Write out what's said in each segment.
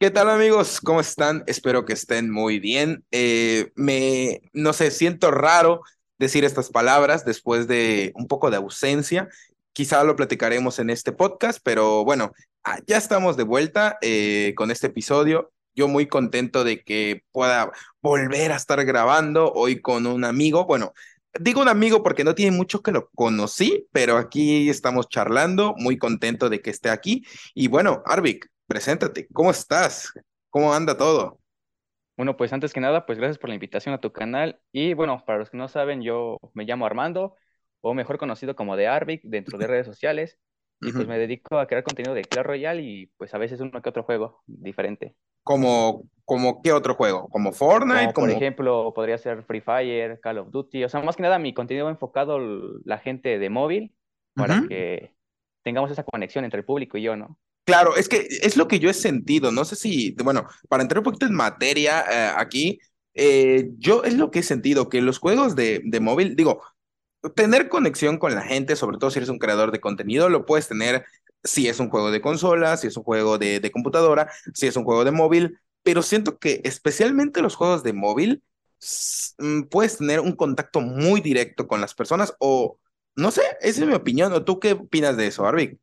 ¿Qué tal amigos? ¿Cómo están? Espero que estén muy bien. No sé, siento raro decir estas palabras después de un poco de ausencia. Quizá lo platicaremos en este podcast, pero bueno, ya estamos de vuelta con este episodio. Yo muy contento de que pueda volver a estar grabando hoy con un amigo. Bueno, digo un amigo porque no tiene mucho que lo conocí, pero aquí estamos charlando, muy contento de que esté aquí. Y bueno, Arvic, preséntate, ¿cómo estás? ¿Cómo anda todo? Bueno, pues antes que nada, pues gracias por la invitación a tu canal. Y bueno, para los que no saben, yo me llamo Armando, o mejor conocido como The Arvic, dentro de redes sociales. Y pues Ujú. me dedico a crear contenido de Clash Royale y pues a veces uno que otro juego diferente. ¿Como qué otro juego? ¿Como Fortnite? Como por ejemplo, podría ser Free Fire, Call of Duty. O sea, más que nada mi contenido va enfocado a la gente de móvil para Ujú. que tengamos esa conexión entre el público y yo, ¿no? Claro, es que es lo que yo he sentido. No sé si, bueno, para entrar un poquito en materia aquí, yo es lo que he sentido, que los juegos de móvil, digo, tener conexión con la gente, sobre todo si eres un creador de contenido, lo puedes tener si es un juego de consola, si es un juego de computadora, si es un juego de móvil, pero siento que especialmente los juegos de móvil puedes tener un contacto muy directo con las personas o, no sé, esa es mi opinión. ¿O tú qué opinas de eso, Arvic?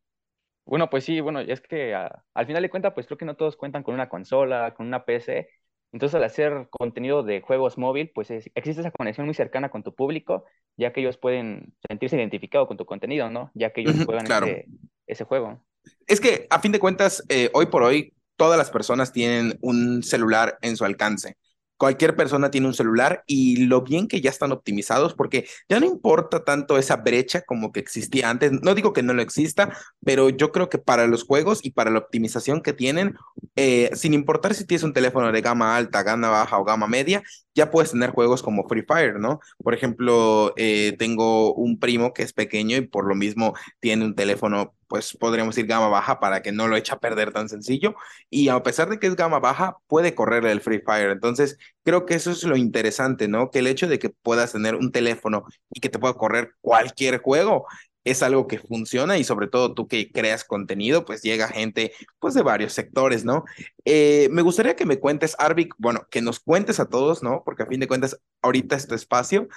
Bueno, pues sí, bueno, es que al final de cuentas, pues creo que no todos cuentan con una consola, con una PC. Entonces, al hacer contenido de juegos móvil, pues existe esa conexión muy cercana con tu público, ya que ellos pueden sentirse identificados con tu contenido, ¿no? Ya que ellos Ujú, juegan claro. ese juego. Es que, a fin de cuentas, hoy por hoy, todas las personas tienen un celular en su alcance. Cualquier persona tiene un celular y lo bien que ya están optimizados, porque ya no importa tanto esa brecha como que existía antes. No digo que no lo exista, pero yo creo que para los juegos y para la optimización que tienen, sin importar si tienes un teléfono de gama alta, gama baja o gama media, ya puedes tener juegos como Free Fire, ¿no? Por ejemplo, tengo un primo que es pequeño y por lo mismo tiene un teléfono, pues podríamos decir gama baja para que no lo eche a perder tan sencillo. Y a pesar de que es gama baja, puede correr el Free Fire. Entonces, creo que eso es lo interesante, ¿no? Que el hecho de que puedas tener un teléfono y que te pueda correr cualquier juego es algo que funciona y sobre todo tú que creas contenido, pues llega gente pues de varios sectores, ¿no? Me gustaría que me cuentes, Arvic, bueno, que nos cuentes a todos, ¿no? Porque a fin de cuentas, ahorita es tu espacio.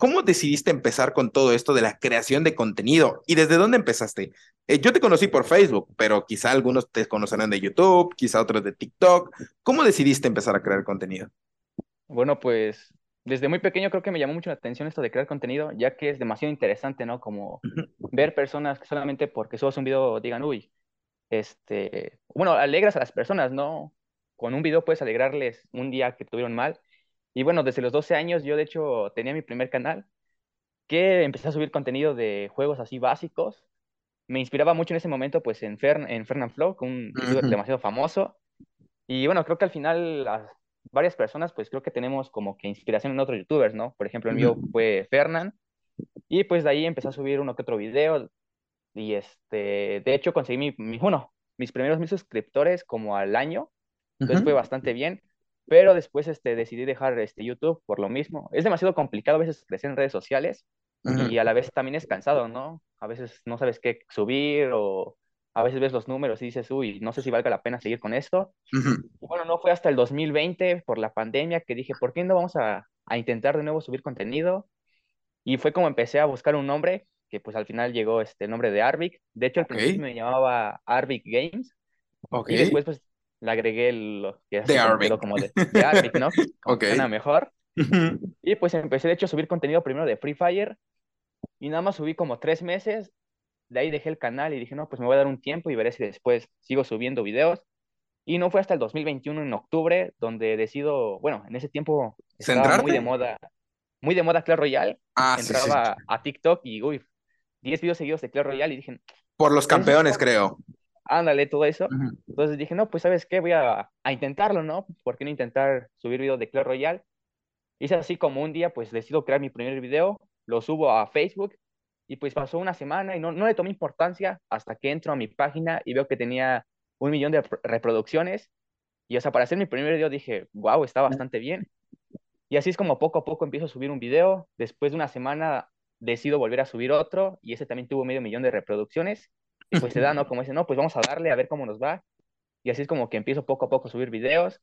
¿Cómo decidiste empezar con todo esto de la creación de contenido? ¿Y desde dónde empezaste? Yo te conocí por Facebook, pero quizá algunos te conocerán de YouTube, quizá otros de TikTok. ¿Cómo decidiste empezar a crear contenido? Bueno, pues desde muy pequeño creo que me llamó mucho la atención esto de crear contenido, ya que es demasiado interesante, ¿no? Como Ujú. ver personas que solamente porque subas un video digan, uy, bueno, alegras a las personas, ¿no? Con un video puedes alegrarles un día que tuvieron mal. Y bueno, desde los 12 años yo de hecho tenía mi primer canal, que empecé a subir contenido de juegos así básicos. Me inspiraba mucho en ese momento pues en Fernanfloo, con un youtuber Ujú. demasiado famoso. Y bueno, creo que al final varias personas pues creo que tenemos como que inspiración en otros youtubers, ¿no? Por ejemplo, el mío Ujú. fue Fernan. Y pues de ahí empecé a subir uno que otro video. Y de hecho conseguí mis primeros 1,000 suscriptores como al año. Entonces fue Ujú. bastante bien. Pero después decidí dejar YouTube por lo mismo. Es demasiado complicado a veces crecer en redes sociales Ujú. y a la vez también es cansado, ¿no? A veces no sabes qué subir o a veces ves los números y dices, uy, no sé si valga la pena seguir con esto. Ujú. Y bueno, no fue hasta el 2020 por la pandemia que dije, ¿por qué no vamos a intentar de nuevo subir contenido? Y fue como empecé a buscar un nombre, que pues al final llegó el nombre de Arvic. De hecho, al principio Ok, me llamaba Arvic Games y ok. después pues le agregué lo que De así como Arvic. quedó como de Arvic, ¿no? Como Ok. que suena mejor. Ujú. Y pues empecé de hecho a subir contenido primero de Free Fire y nada más subí como 3 meses. De ahí dejé el canal y dije, no, pues me voy a dar un tiempo y veré si después sigo subiendo videos. Y no fue hasta el 2021 en octubre donde decido, bueno, en ese tiempo estaba ¿Centrarte? Muy de moda Clash Royale. Ah, sí. Entraba a TikTok y, uy, 10 videos seguidos de Clash Royale y dije, Por los eso campeones, está, creo. ándale, todo eso. Ujú. Entonces dije, no, pues ¿sabes qué? Voy a intentarlo, ¿no? ¿Por qué no intentar subir videos de Clash Royale? Hice así como un día, pues decido crear mi primer video, lo subo a Facebook y pues pasó una semana y no le tomé importancia hasta que entro a mi página y veo que tenía 1,000,000 de reproducciones. Y o sea, para hacer mi primer video dije, wow, está bastante bien. Y así es como poco a poco empiezo a subir un video. Después de una semana decido volver a subir otro y ese también tuvo 500,000 de reproducciones. Y pues se da, ¿no? Como dice, no, pues vamos a darle a ver cómo nos va. Y Y así es como que empiezo poco a poco a subir videos.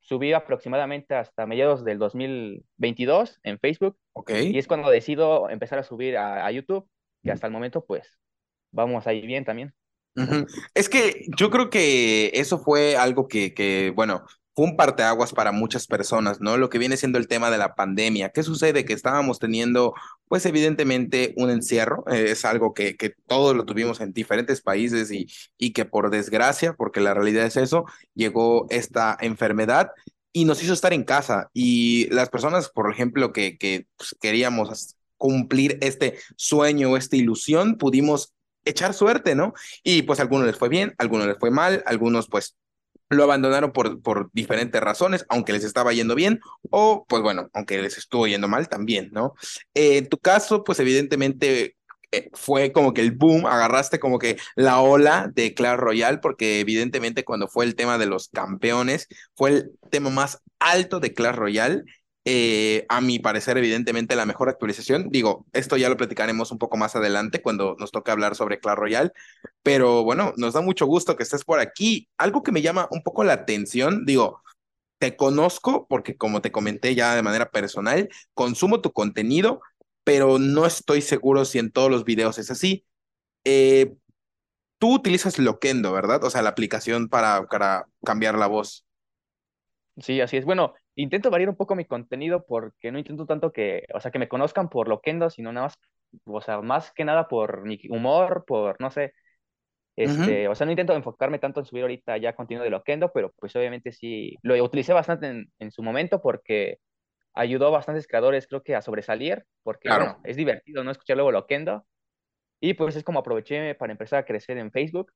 Subí aproximadamente hasta mediados del 2022 en Facebook. Ok. Y es cuando decido empezar a subir a YouTube, que hasta el momento, pues, vamos ahí bien también. Ujú. Es que yo creo que eso fue algo que bueno, fue un parteaguas para muchas personas, ¿no? Lo que viene siendo el tema de la pandemia. ¿Qué sucede? Que estábamos teniendo, pues evidentemente, un encierro. Es algo que todos lo tuvimos en diferentes países y que por desgracia, porque la realidad es eso, llegó esta enfermedad y nos hizo estar en casa. Y las personas, por ejemplo, que pues, queríamos cumplir este sueño o esta ilusión, pudimos echar suerte, ¿no? Y pues a algunos les fue bien, a algunos les fue mal, algunos pues lo abandonaron por diferentes razones, aunque les estaba yendo bien, o pues bueno, aunque les estuvo yendo mal también, ¿no? En tu caso, pues evidentemente fue como que el boom, agarraste como que la ola de Clash Royale, porque evidentemente cuando fue el tema de los campeones, fue el tema más alto de Clash Royale. A mi parecer, evidentemente, la mejor actualización. Digo, esto ya lo platicaremos un poco más adelante cuando nos toque hablar sobre Clash Royale, pero bueno, nos da mucho gusto que estés por aquí. Algo que me llama un poco la atención, digo, te conozco porque como te comenté ya de manera personal, consumo tu contenido, pero no estoy seguro si en todos los videos es así. Tú utilizas Loquendo, ¿verdad? O sea, la aplicación para cambiar la voz. Sí, así es. Bueno, intento variar un poco mi contenido porque no intento tanto que, o sea, que me conozcan por Loquendo, sino nada más, o sea, más que nada por mi humor, por, no sé, o sea, no intento enfocarme tanto en subir ahorita ya contenido de Loquendo, pero pues obviamente sí, lo utilicé bastante en su momento porque ayudó a bastantes creadores, creo que a sobresalir, porque, Claro. bueno, es divertido, ¿no? Escuchar luego Loquendo, y pues es como aproveché para empezar a crecer en Facebook,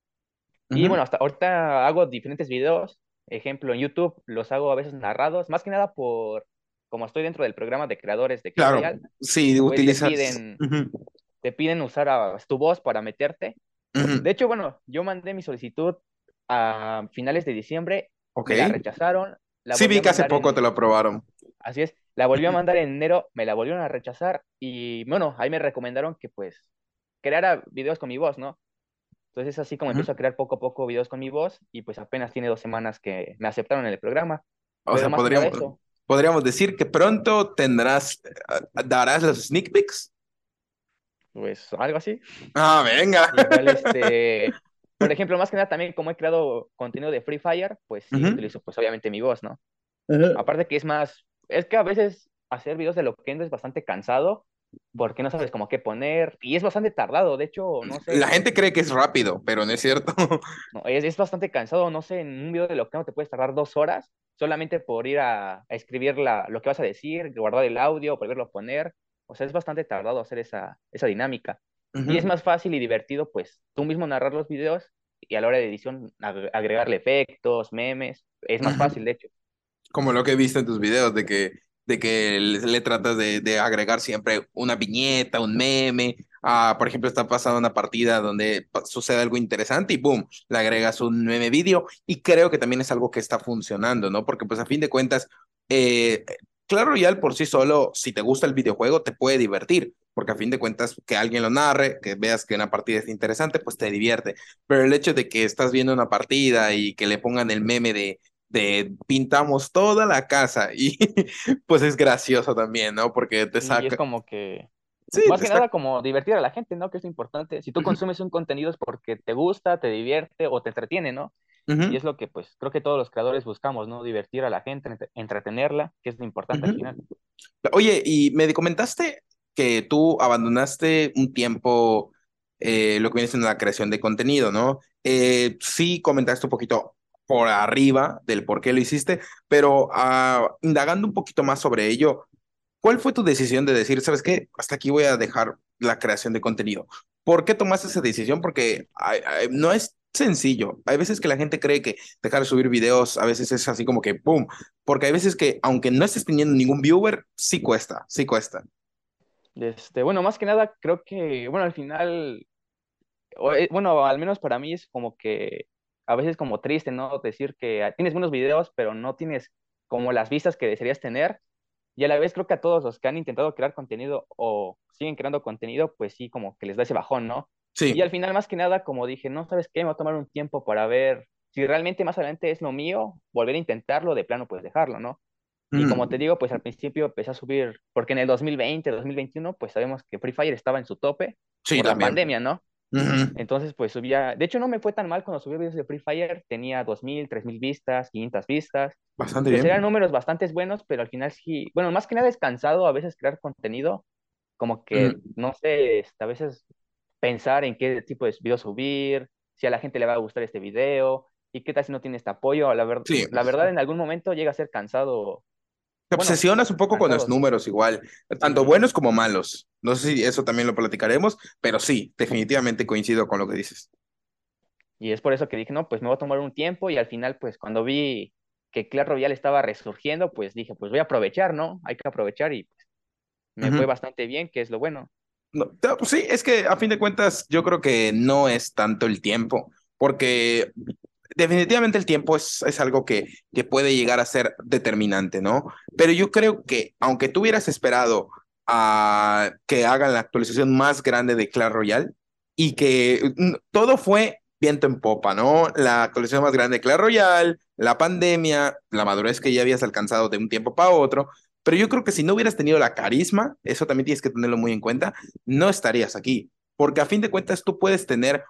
y bueno, hasta ahorita hago diferentes videos. Ejemplo, en YouTube los hago a veces narrados, más que nada por, como estoy dentro del programa de creadores de Clash Royale, sí, pues utilizas. Te piden usar tu voz para meterte. De hecho, bueno, yo mandé mi solicitud a finales de diciembre, me la rechazaron. Sí, vi que hace poco te lo aprobaron. Así es, la volví a mandar en enero, me la volvieron a rechazar y bueno, ahí me recomendaron que pues creara videos con mi voz, ¿no? Entonces, así como empiezo a crear poco a poco videos con mi voz, y pues apenas tiene 2 semanas que me aceptaron en el programa. O sea, podríamos decir que pronto darás los sneak peeks. Pues algo así. Ah, venga. Igual, por ejemplo, más que nada también como he creado contenido de Free Fire, pues sí utilizo pues obviamente mi voz, ¿no? Aparte que es que a veces hacer videos de Loquendo es bastante cansado, porque no sabes cómo qué poner, y es bastante tardado, de hecho, no sé. La gente cree que es rápido, pero no es cierto. No, es bastante cansado, no sé, en un video de Loquendo te puedes tardar 2 horas solamente por ir a escribir lo que vas a decir, guardar el audio, volverlo a poner, o sea, es bastante tardado hacer esa dinámica. Y es más fácil y divertido, pues, tú mismo narrar los videos, y a la hora de edición agregarle efectos, memes, es más fácil, de hecho. Como lo que he visto en tus videos, de que le tratas de agregar siempre una viñeta, un meme. Por ejemplo, está pasando una partida donde sucede algo interesante y ¡boom!, le agregas un meme vídeo. Y creo que también es algo que está funcionando, ¿no? Porque pues a fin de cuentas, Clash Royale por sí solo, si te gusta el videojuego, te puede divertir. Porque a fin de cuentas, que alguien lo narre, que veas que una partida es interesante, pues te divierte. Pero el hecho de que estás viendo una partida y que le pongan el meme de pintamos toda la casa y pues es gracioso también, ¿no? Porque te saca... Y es como que... Sí, más que nada como divertir a la gente, ¿no? Que es importante. Si tú consumes un contenido es porque te gusta, te divierte o te entretiene, ¿no? Y es lo que pues creo que todos los creadores buscamos, ¿no? Divertir a la gente, entretenerla, que es lo importante al final. Oye, y me comentaste que tú abandonaste un tiempo lo que viene siendo la creación de contenido, ¿no? Sí comentaste un poquito por arriba del por qué lo hiciste, pero indagando un poquito más sobre ello, ¿cuál fue tu decisión de decir, sabes qué, hasta aquí voy a dejar la creación de contenido? ¿Por qué tomaste esa decisión? Porque no es sencillo. Hay veces que la gente cree que dejar de subir videos, a veces es así como que ¡pum! Porque hay veces que, aunque no estés teniendo ningún viewer, sí cuesta. Bueno, más que nada, creo que, bueno, al final, bueno, al menos para mí es como que a veces como triste, ¿no? Decir que tienes buenos videos, pero no tienes como las vistas que desearías tener. Y a la vez creo que a todos los que han intentado crear contenido o siguen creando contenido, pues sí, como que les da ese bajón, ¿no? Sí. Y al final, más que nada, como dije, no sabes qué, me voy a tomar un tiempo para ver si realmente más adelante es lo mío, volver a intentarlo, de plano pues dejarlo, ¿no? Y como te digo, pues al principio empecé a subir, porque en el 2020, 2021, pues sabemos que Free Fire estaba en su tope Sí, por la también. pandemia, ¿no? Ujú. Entonces, pues subía, de hecho no me fue tan mal cuando subí videos de Free Fire, tenía 2.000, 3.000 vistas, 500 vistas, Bastante pues eran bien. números bastante buenos, pero al final sí, bueno, más que nada es cansado a veces crear contenido, como que, Ujú. no sé, a veces pensar en qué tipo de video subir, si a la gente le va a gustar este video, y qué tal si no tiene este apoyo, Sí, la verdad en algún momento llega a ser cansado, te bueno, obsesionas un poco con los cansado, números igual, tanto sí. buenos como malos. No sé si eso también lo platicaremos, pero sí, definitivamente coincido con lo que dices. Y es por eso que dije, no, pues me voy a tomar un tiempo y al final, pues cuando vi que Clash Royale estaba resurgiendo, pues dije, pues voy a aprovechar, ¿no? Hay que aprovechar y pues, me fue Ujú. bastante bien, que es lo bueno. No, pues sí, es que a fin de cuentas yo creo que no es tanto el tiempo, porque definitivamente el tiempo es algo que puede llegar a ser determinante, ¿no? Pero yo creo que aunque tú hubieras esperado a que hagan la actualización más grande de Clash Royale y que todo fue viento en popa, ¿no? La actualización más grande de Clash Royale, la pandemia, la madurez que ya habías alcanzado de un tiempo para otro, pero yo creo que si no hubieras tenido la carisma, eso también tienes que tenerlo muy en cuenta, no estarías aquí, porque a fin de cuentas tú puedes tener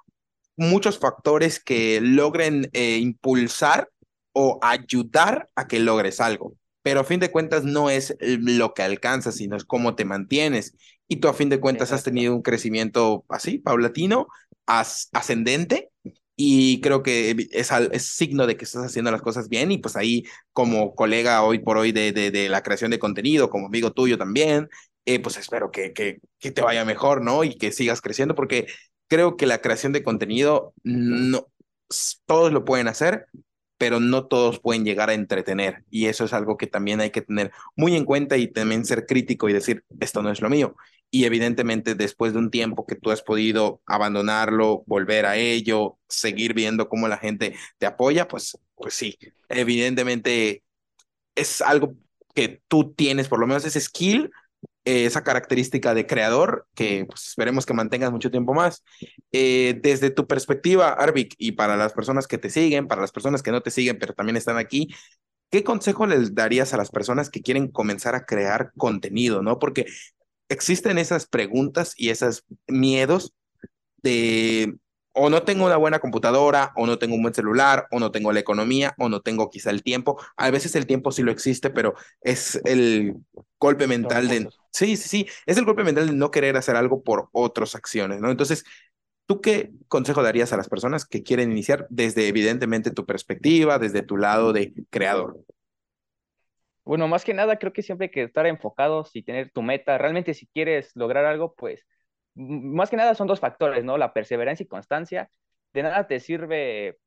muchos factores que logren impulsar o ayudar a que logres algo. Pero a fin de cuentas no es lo que alcanzas, sino es cómo te mantienes. Y tú a fin de cuentas has Exacto. tenido un crecimiento así, paulatino, ascendente, y creo que es signo de que estás haciendo las cosas bien. Y pues ahí, como colega hoy por hoy de la creación de contenido, como amigo tuyo también, pues espero que te vaya mejor, ¿no? Y que sigas creciendo, porque creo que la creación de contenido no todos lo pueden hacer, pero no todos pueden llegar a entretener, y eso es algo que también hay que tener muy en cuenta y también ser crítico y decir, esto no es lo mío. Y evidentemente después de un tiempo que tú has podido abandonarlo, volver a ello, seguir viendo cómo la gente te apoya, pues sí, evidentemente es algo que tú tienes, por lo menos ese skill, esa característica de creador que pues, esperemos que mantengas mucho tiempo más. Desde tu perspectiva, Arvic, y para las personas que te siguen, para las personas que no te siguen, pero también están aquí, ¿qué consejo les darías a las personas que quieren comenzar a crear contenido, no? Porque existen esas preguntas y esos miedos de o no tengo una buena computadora, o no tengo un buen celular, o no tengo la economía, o no tengo quizá el tiempo. A veces el tiempo sí lo existe, pero es el golpe Son mental de... muchos. Sí, es el golpe mental de no querer hacer algo por otras acciones, ¿no? Entonces, ¿tú qué consejo darías a las personas que quieren iniciar desde, evidentemente, tu perspectiva, desde tu lado de creador? Bueno, más que nada, creo que siempre hay que estar enfocados y tener tu meta. Realmente, si quieres lograr algo, pues, más que nada son dos factores, ¿no? La perseverancia y constancia. De nada te sirve,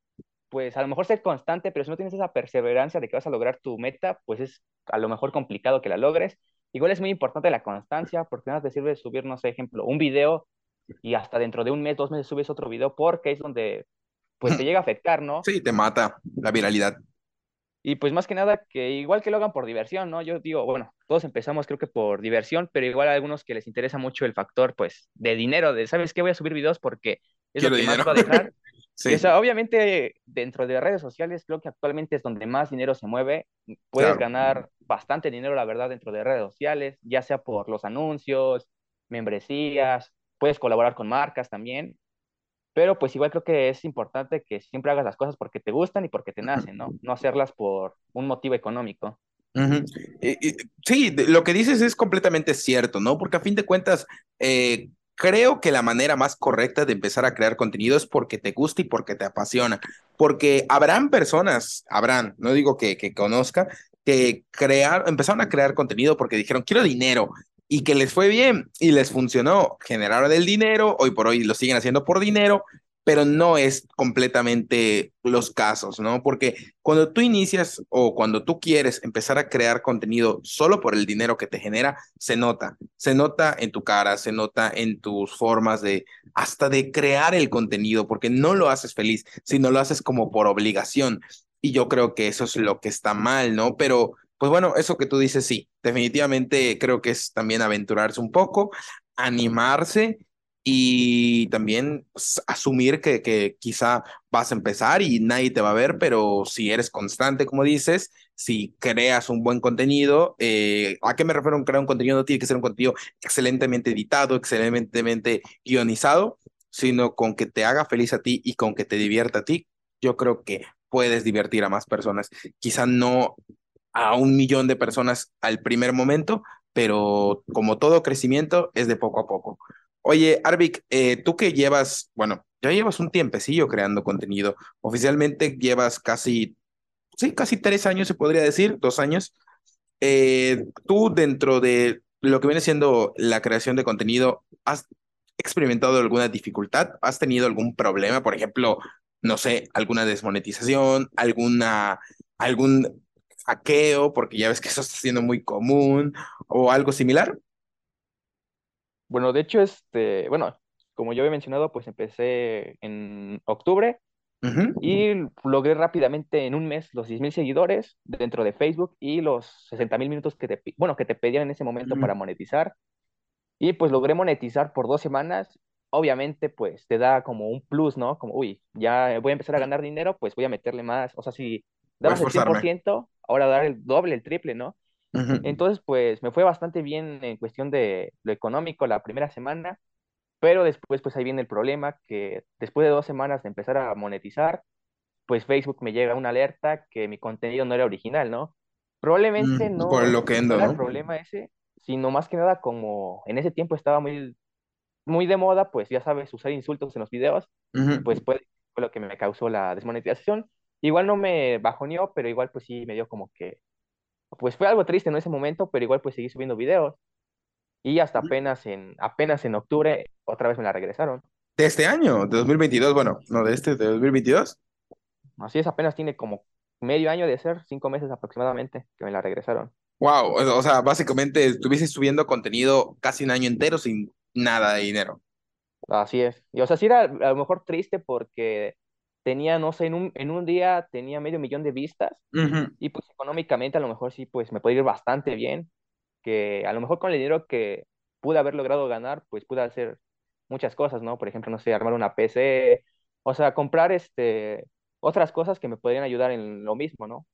pues, a lo mejor ser constante, pero si no tienes esa perseverancia de que vas a lograr tu meta, pues es a lo mejor complicado que la logres. Igual es muy importante la constancia, porque de nada te sirve subir, no sé, ejemplo, un video y hasta dentro de un mes, 2 meses subes otro video porque es donde, pues, te llega a afectar, ¿no? Sí, te mata la viralidad. Y pues más que nada, que igual que lo hagan por diversión, ¿no? Yo digo, bueno, todos empezamos creo que por diversión, pero igual a algunos que les interesa mucho el factor, pues, de dinero, de, ¿sabes qué? Voy a subir videos porque es lo Quiero que más dinero. va a dejar. Y o Sí, sea, obviamente dentro de redes sociales creo que actualmente es donde más dinero se mueve. Puedes claro. ganar bastante dinero, la verdad, dentro de redes sociales, ya sea por los anuncios, membresías, puedes colaborar con marcas también, pero pues igual creo que es importante que siempre hagas las cosas porque te gustan y porque te nacen, ¿no? No hacerlas por un motivo económico. Ujú. Sí, lo que dices es completamente cierto, ¿no? Porque a fin de cuentas, creo que la manera más correcta de empezar a crear contenido es porque te gusta y porque te apasiona. Porque habrán personas, no digo que conozca, que empezaron a crear contenido porque dijeron, quiero dinero, y que les fue bien y les funcionó. Generaron el dinero, hoy por hoy lo siguen haciendo por dinero, pero no es completamente los casos, ¿no? Porque cuando tú inicias o cuando tú quieres empezar a crear contenido solo por el dinero que te genera, se nota en tu cara, se nota en tus formas hasta de crear el contenido, porque no lo haces feliz, sino lo haces como por obligación. Y yo creo que eso es lo que está mal, ¿no? Pero, pues bueno, eso que tú dices, sí, definitivamente creo que es también aventurarse un poco, animarse Y también pues, asumir que quizá vas a empezar y nadie te va a ver, pero si eres constante, como dices, si creas un buen contenido, ¿a qué me refiero con crear un contenido? No tiene que ser un contenido excelentemente editado, excelentemente guionizado, sino con que te haga feliz a ti y con que te divierta a ti. Yo creo que puedes divertir a más personas, quizá no a 1,000,000 de personas al primer momento, pero como todo crecimiento es de poco a poco. Oye, Arvic, tú que llevas, bueno, ya llevas un tiempecillo creando contenido. Oficialmente llevas casi 3 años, se podría decir, 2 años. Tú, dentro de lo que viene siendo la creación de contenido, ¿has experimentado alguna dificultad? ¿Has tenido algún problema? Por ejemplo, no sé, alguna desmonetización, algún hackeo, porque ya ves que eso está siendo muy común, o algo similar. Bueno, de hecho, como yo había mencionado, pues empecé en octubre Ujú. y logré rápidamente en un mes los 10,000 seguidores dentro de Facebook y los 60,000 minutos que te pedían en ese momento Ujú. Para monetizar. Y pues logré monetizar por 2 semanas. Obviamente, pues te da como un plus, ¿no? Como, uy, ya voy a empezar a ganar dinero, pues voy a meterle más. O sea, si dabas el 100%, ahora dar el doble, el triple, ¿no? Ujú. Entonces, pues me fue bastante bien en cuestión de lo económico la primera semana, pero después, pues ahí viene el problema, que después de 2 semanas de empezar a monetizar, pues Facebook me llega una alerta que mi contenido no era original, ¿no? Probablemente no, por lo que ando, no era el problema ese, sino más que nada como en ese tiempo estaba muy, muy de moda, pues ya sabes, usar insultos en los videos, Ujú. pues fue lo que me causó la desmonetización. Igual no me bajoneó, pero igual pues sí me dio como que pues fue algo triste en ese momento, pero igual pues seguí subiendo videos y hasta apenas en octubre otra vez me la regresaron. De este año, de 2022, bueno, no de este, de 2022. Así es, apenas tiene como medio año de ser, 5 meses aproximadamente que me la regresaron. Wow, o sea, básicamente estuviste subiendo contenido casi un año entero sin nada de dinero. Así es. Y o sea, sí era a lo mejor triste porque tenía, no sé, en un día tenía 500,000 de vistas Ujú. y pues económicamente a lo mejor sí, pues me puede ir bastante bien, que a lo mejor con el dinero que pude haber logrado ganar, pues pude hacer muchas cosas, ¿no? Por ejemplo, no sé, armar una PC, o sea, comprar otras cosas que me podrían ayudar en lo mismo, ¿no?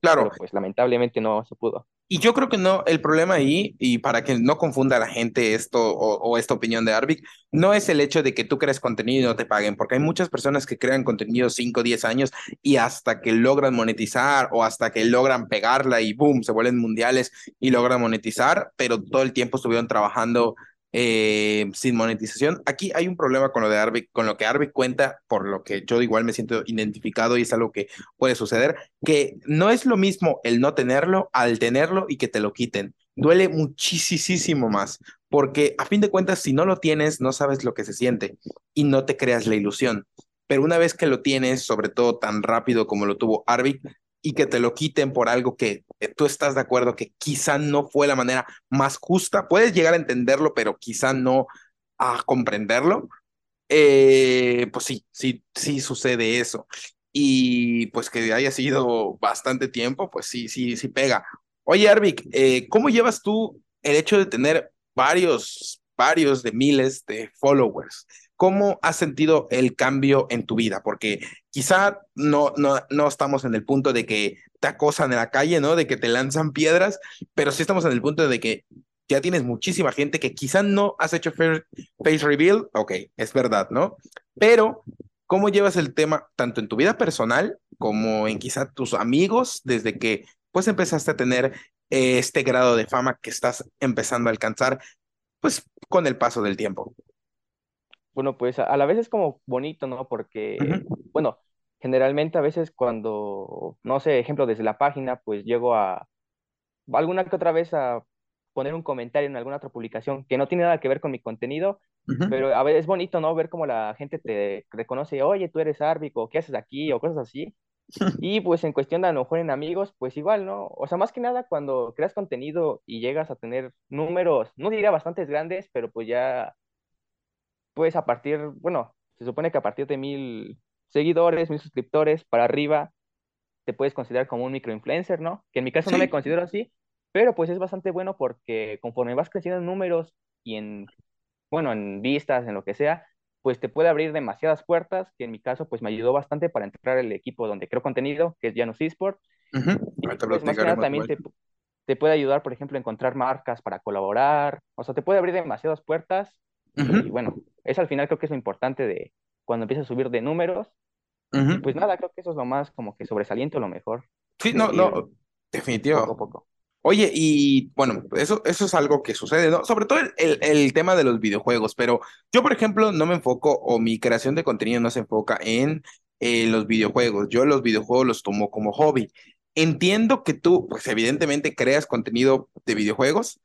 Claro. Pero pues lamentablemente no se pudo. Y yo creo que no, el problema ahí, y para que no confunda a la gente esto o esta opinión de Arvic, no es el hecho de que tú crees contenido y no te paguen, porque hay muchas personas que crean contenido 5, 10 años y hasta que logran monetizar o hasta que logran pegarla y boom, se vuelven mundiales y logran monetizar, pero todo el tiempo estuvieron trabajando sin monetización. Aquí hay un problema con lo de Arvic, con lo que Arvic cuenta, por lo que yo igual me siento identificado y es algo que puede suceder, que no es lo mismo el no tenerlo al tenerlo y que te lo quiten. Duele muchísimo más, porque a fin de cuentas, si no lo tienes, no sabes lo que se siente y no te creas la ilusión. Pero una vez que lo tienes, sobre todo tan rápido como lo tuvo Arvic, y que te lo quiten por algo que tú estás de acuerdo que quizá no fue la manera más justa, puedes llegar a entenderlo, pero quizá no a comprenderlo, pues sí sucede eso. Y pues que haya sido bastante tiempo, pues sí pega. Oye, Arvic, ¿cómo llevas tú el hecho de tener varios de miles de followers? ¿Cómo has sentido el cambio en tu vida? Porque quizá no estamos en el punto de que te acosan en la calle, ¿no? De que te lanzan piedras, pero sí estamos en el punto de que ya tienes muchísima gente que quizá no has hecho face reveal. Ok, es verdad, ¿no? Pero, ¿cómo llevas el tema tanto en tu vida personal como en quizá tus amigos desde que pues empezaste a tener este grado de fama que estás empezando a alcanzar pues con el paso del tiempo? Bueno, pues a la vez es como bonito, ¿no? Porque, Ujú. bueno, generalmente a veces cuando, no sé, ejemplo, desde la página, pues llego a alguna que otra vez a poner un comentario en alguna otra publicación que no tiene nada que ver con mi contenido, Ujú. pero a veces es bonito, ¿no? Ver cómo la gente te reconoce, oye, tú eres árbitro, ¿qué haces aquí? O cosas así. Y pues en cuestión de a lo mejor en amigos, pues igual, ¿no? O sea, más que nada cuando creas contenido y llegas a tener números, no diría bastantes grandes, pero pues ya pues a partir, bueno, se supone que a partir de 1,000 seguidores, 1,000 suscriptores para arriba, te puedes considerar como un microinfluencer, ¿no? Que en mi caso no Sí. me considero así, pero pues es bastante bueno porque conforme vas creciendo en números y en bueno, en vistas, en lo que sea, pues te puede abrir demasiadas puertas, que en mi caso pues me ayudó bastante para entrar al equipo donde creo contenido, que es Llanos eSport. Y Ahorita lo pues, más que nada, también te puede ayudar, por ejemplo, a encontrar marcas para colaborar, o sea, te puede abrir demasiadas puertas. Y bueno, eso al final creo que es lo importante de cuando empiezas a subir de números. Y pues nada, creo que eso es lo más como que sobresaliente o lo mejor. Sí, no, no, definitivo. Poco a poco. Oye, y bueno, eso es algo que sucede, ¿no? Sobre todo el tema de los videojuegos, pero yo, por ejemplo, no me enfoco, o mi creación de contenido no se enfoca en los videojuegos. Yo los videojuegos los tomo como hobby. Entiendo que tú, pues evidentemente creas contenido de videojuegos,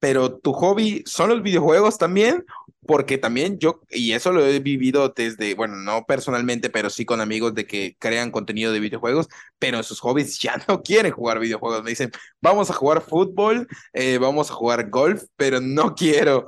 pero tu hobby son los videojuegos también, porque también yo, y eso lo he vivido desde, bueno, no personalmente, pero sí con amigos de que crean contenido de videojuegos, pero en sus hobbies ya no quieren jugar videojuegos. Me dicen, vamos a jugar fútbol, vamos a jugar golf, pero no quiero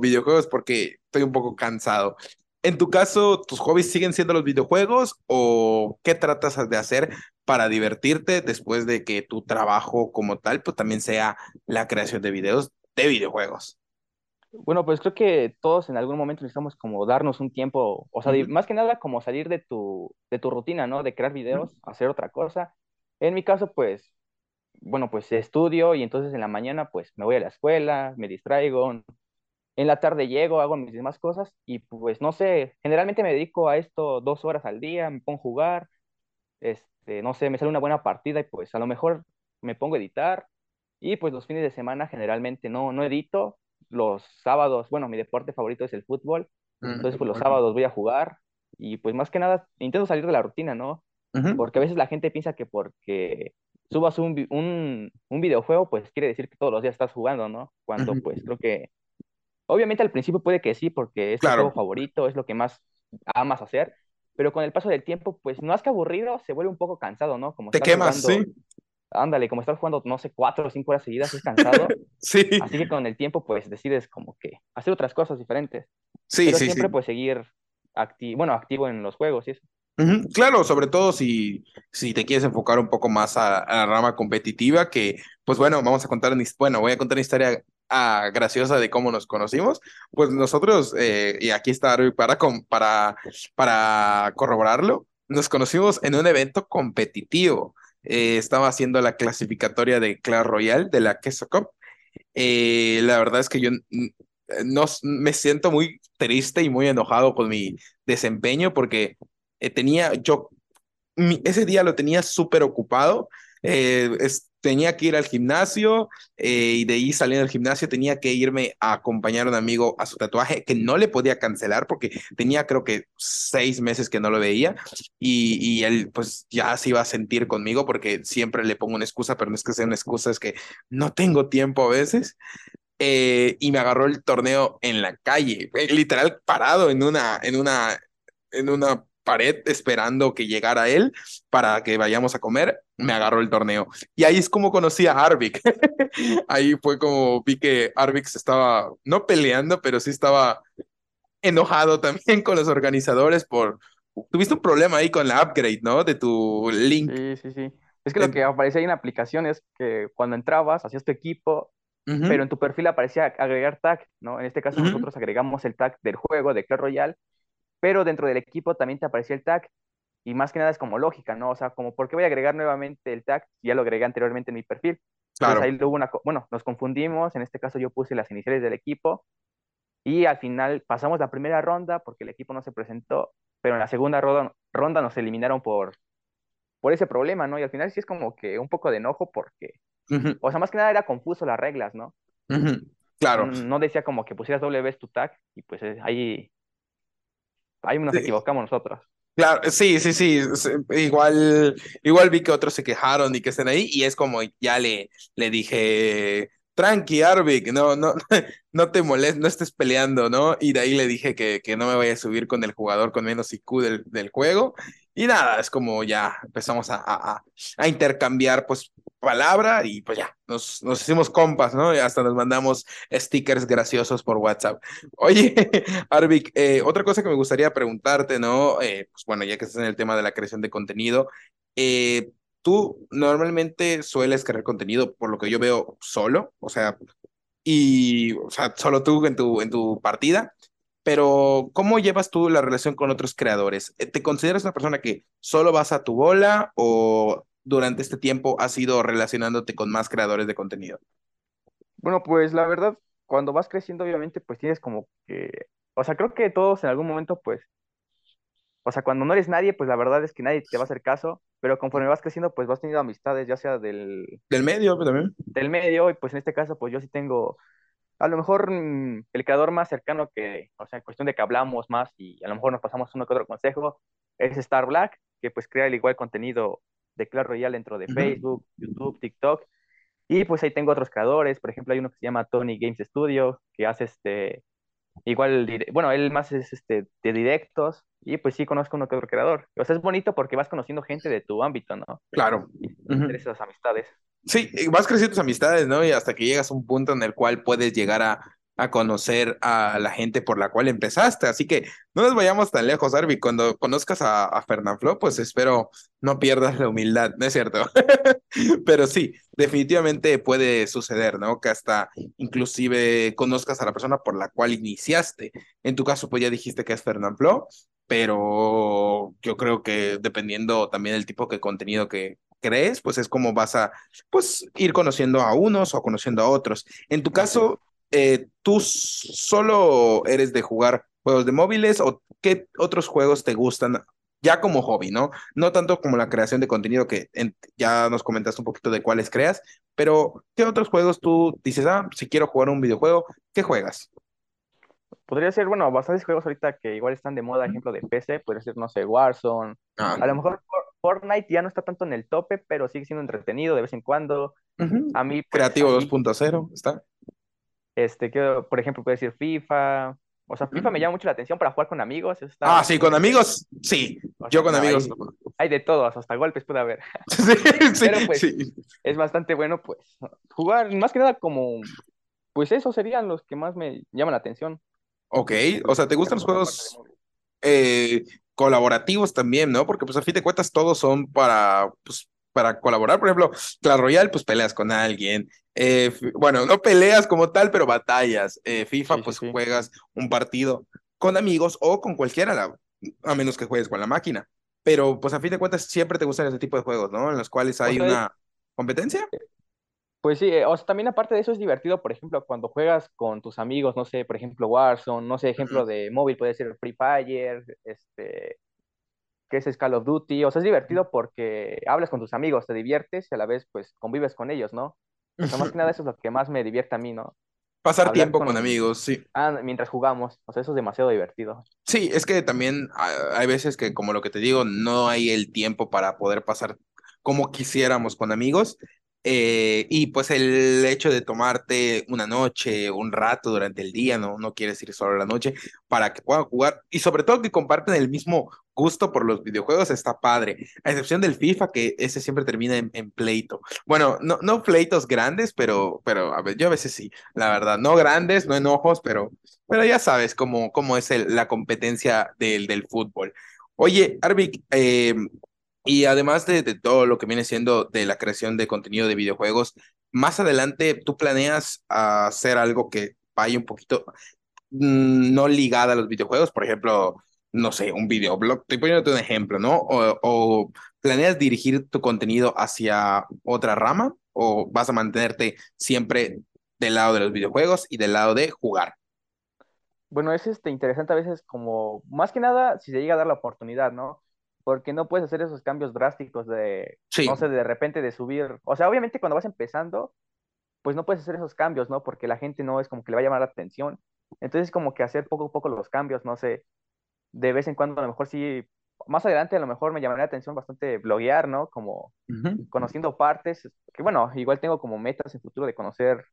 videojuegos porque estoy un poco cansado. En tu caso, ¿tus hobbies siguen siendo los videojuegos o qué tratas de hacer para divertirte después de que tu trabajo como tal pues también sea la creación de videos de videojuegos? Bueno, pues creo que todos en algún momento necesitamos como darnos un tiempo, o sea, más que nada como salir de tu rutina, ¿no? De crear videos, hacer otra cosa. En mi caso, pues, bueno, pues estudio y entonces en la mañana pues me voy a la escuela, me distraigo. En la tarde llego, hago mis demás cosas y pues no sé, generalmente me dedico a esto 2 horas al día, me pongo a jugar, no sé, me sale una buena partida y pues a lo mejor me pongo a editar y pues los fines de semana generalmente no edito, los sábados, bueno, mi deporte favorito es el fútbol, entonces pues los sábados voy a jugar y pues más que nada intento salir de la rutina, ¿no? Porque a veces la gente piensa que porque subas un videojuego pues quiere decir que todos los días estás jugando, ¿no? Cuando pues creo que obviamente al principio puede que sí, porque es tu juego favorito, es lo que más amas hacer, pero con el paso del tiempo, pues no es que aburrido, se vuelve un poco cansado, ¿no? Como te quemas, sí. Ándale, como estar jugando, no sé, 4 o 5 horas seguidas, es cansado. Sí. Así que con el tiempo, pues decides como que hacer otras cosas diferentes. Sí, pero sí, siempre pues seguir activo en los juegos y eso. Claro, sobre todo si te quieres enfocar un poco más a la rama competitiva, que pues bueno, voy a contar una historia graciosa de cómo nos conocimos. Pues nosotros, y aquí está Arvic para corroborarlo, nos conocimos en un evento competitivo. Estaba haciendo la clasificatoria de Clash Royale, de la Queso Cup. La verdad es que yo me siento muy triste y muy enojado con mi desempeño porque ese día lo tenía súper ocupado. Tenía que ir al gimnasio y de ahí saliendo del gimnasio tenía que irme a acompañar a un amigo a su tatuaje que no le podía cancelar porque tenía creo que 6 meses que no lo veía y él pues ya se iba a sentir conmigo porque siempre le pongo una excusa, pero no es que sea una excusa, es que no tengo tiempo a veces. Y me agarró el torneo en la calle, literal parado en una pared esperando que llegara él para que vayamos a comer, me agarró el torneo. Y ahí es como conocí a Arvic. Ahí fue como vi que Arvic estaba, no peleando, pero sí estaba enojado también con los organizadores tuviste un problema ahí con la upgrade, ¿no? De tu link. Sí, sí, sí. Es que lo que aparece ahí en la aplicación es que cuando entrabas, hacías tu equipo, pero en tu perfil aparecía agregar tag, ¿no? En este caso nosotros agregamos el tag del juego, de Clash Royale, pero dentro del equipo también te aparecía el tag, y más que nada es como lógica, ¿no? O sea, como, ¿por qué voy a agregar nuevamente el tag? Ya lo agregué anteriormente en mi perfil. Claro. Entonces ahí nos confundimos, en este caso yo puse las iniciales del equipo, y al final pasamos la primera ronda, porque el equipo no se presentó, pero en la segunda ronda nos eliminaron por ese problema, ¿no? Y al final sí es como que un poco de enojo, porque, o sea, más que nada era confuso las reglas, ¿no? Claro. No decía como que pusieras doble vez tu tag, y pues ahí... Ahí nos equivocamos nosotros. Claro, sí. Igual vi que otros se quejaron y que estén ahí, y es como ya le dije, tranqui, Arvic, no te molestes, no estés peleando, ¿no? Y de ahí le dije que no me vaya a subir con el jugador con menos IQ del juego. Y nada, es como ya empezamos a intercambiar, pues, palabra y pues ya, nos hicimos compas, ¿no? Y hasta nos mandamos stickers graciosos por WhatsApp. Oye, Arvic, otra cosa que me gustaría preguntarte, ¿no? Pues bueno, ya que estás en el tema de la creación de contenido, ¿tú normalmente sueles crear contenido, por lo que yo veo, solo? O sea, y, o sea, solo tú en tu partida. Pero, ¿cómo llevas tú la relación con otros creadores? ¿Te consideras una persona que solo vas a tu bola o durante este tiempo has ido relacionándote con más creadores de contenido? Bueno, pues la verdad, cuando vas creciendo, obviamente, pues tienes como que, o sea, creo que todos en algún momento, pues, o sea, cuando no eres nadie, pues la verdad es que nadie te va a hacer caso, pero conforme vas creciendo, pues vas teniendo amistades, ya sea del, Del medio, pero también. del medio, y pues en este caso, pues yo sí tengo, a lo mejor el creador más cercano que, o sea, en cuestión de que hablamos más y a lo mejor nos pasamos uno que otro consejo, es Star Black, que pues crea el igual contenido de Clash Royale dentro de Ujú. Facebook, YouTube, TikTok, y pues ahí tengo otros creadores, por ejemplo, hay uno que se llama Tony Games Studio, que hace igual, bueno, él más es de directos, y pues sí conozco uno que otro creador. O sea, es bonito porque vas conociendo gente de tu ámbito, ¿no? Claro. Y Ujú. hacer esas amistades. Sí, y vas creciendo tus amistades, ¿no? Y hasta que llegas a un punto en el cual puedes llegar a conocer a la gente por la cual empezaste. Así que no nos vayamos tan lejos, Arvi. Cuando conozcas a Fernanfloo, pues espero no pierdas la humildad, ¿no es cierto? Pero sí, definitivamente puede suceder, ¿no? Que hasta inclusive conozcas a la persona por la cual iniciaste. En tu caso, pues ya dijiste que es Fernanfloo, pero yo creo que dependiendo también del tipo de contenido que crees, pues es como vas a pues ir conociendo a unos o conociendo a otros. En tu Así es. caso, ¿tú solo eres de jugar juegos de móviles o qué otros juegos te gustan ya como hobby, ¿no? No tanto como la creación de contenido que ya nos comentaste un poquito de cuáles creas, pero ¿qué otros juegos tú dices, ah, si quiero jugar un videojuego, ¿qué juegas? Podría ser, bueno, bastantes juegos ahorita que igual están de moda, ejemplo de PC, podría ser, no sé, Warzone. Ah, A lo mejor Fortnite ya no está tanto en el tope, pero sigue siendo entretenido de vez en cuando. ujú. A mí, pues, Creativo así, 2.0, ¿está? Que, por ejemplo, puede decir FIFA. O sea, Ujú. FIFA me llama mucho la atención para jugar con amigos, eso Ah, está sí, con entretenido. amigos, sí, O yo sea, con no, amigos. hay de todos, hasta golpes puede haber. Sí, Pero pues sí, es bastante bueno, pues, jugar, más que nada como, pues esos serían los que más me llaman la atención. ok, o sea, ¿te Ya gustan los por la parte de juegos móvil. eh, colaborativos también, ¿no? Porque pues a fin de cuentas todos son para colaborar. Por ejemplo, Clash Royale, pues peleas con alguien. Bueno, no peleas como tal, pero batallas. FIFA, Sí, sí, pues sí. juegas un partido con amigos o con cualquiera, a menos que juegues con la máquina. Pero pues a fin de cuentas siempre te gustan ese tipo de juegos, ¿no? En los cuales O hay sea, una competencia. pues sí, o sea, también aparte de eso es divertido, por ejemplo, cuando juegas con tus amigos, no sé, por ejemplo, Warzone, no sé, ejemplo de móvil puede ser Free Fire, que es Call of Duty, o sea, es divertido porque hablas con tus amigos, te diviertes y a la vez, pues, convives con ellos, ¿no? O sea, más que nada eso es lo que más me divierte a mí, ¿no? Pasar Hablar tiempo con amigos, sí. Mientras jugamos, o sea, eso es demasiado divertido. Sí, es que también hay veces que, como lo que te digo, no hay el tiempo para poder pasar como quisiéramos con amigos. Y pues el hecho de tomarte una noche, un rato durante el día, no quieres ir solo a la noche, para que puedan jugar. Y sobre todo que comparten el mismo gusto por los videojuegos, está padre. A excepción del FIFA, que ese siempre termina en pleito. Bueno, no pleitos grandes, pero yo a veces sí, la verdad. No grandes, no enojos, pero ya sabes cómo es la competencia del fútbol. Oye, Arvic, y además de todo lo que viene siendo de la creación de contenido de videojuegos, más adelante tú planeas hacer algo que vaya un poquito no ligada a los videojuegos, por ejemplo, no sé, un videoblog, estoy poniéndote un ejemplo, ¿no? O planeas dirigir tu contenido hacia otra rama o vas a mantenerte siempre del lado de los videojuegos y del lado de jugar. Bueno, es interesante a veces como, más que nada, si se llega a dar la oportunidad, ¿no? Porque no puedes hacer esos cambios drásticos de, no Sí, sé, de repente de subir. O sea, obviamente cuando vas empezando, pues no puedes hacer esos cambios, ¿no? Porque la gente no es como que le va a llamar la atención. Entonces, como que hacer poco a poco los cambios, no sé, de vez en cuando a lo mejor sí, más adelante a lo mejor me llamaría la atención bastante bloguear, ¿no? Como Ujú. conociendo partes, que bueno, igual tengo como metas en futuro de conocer,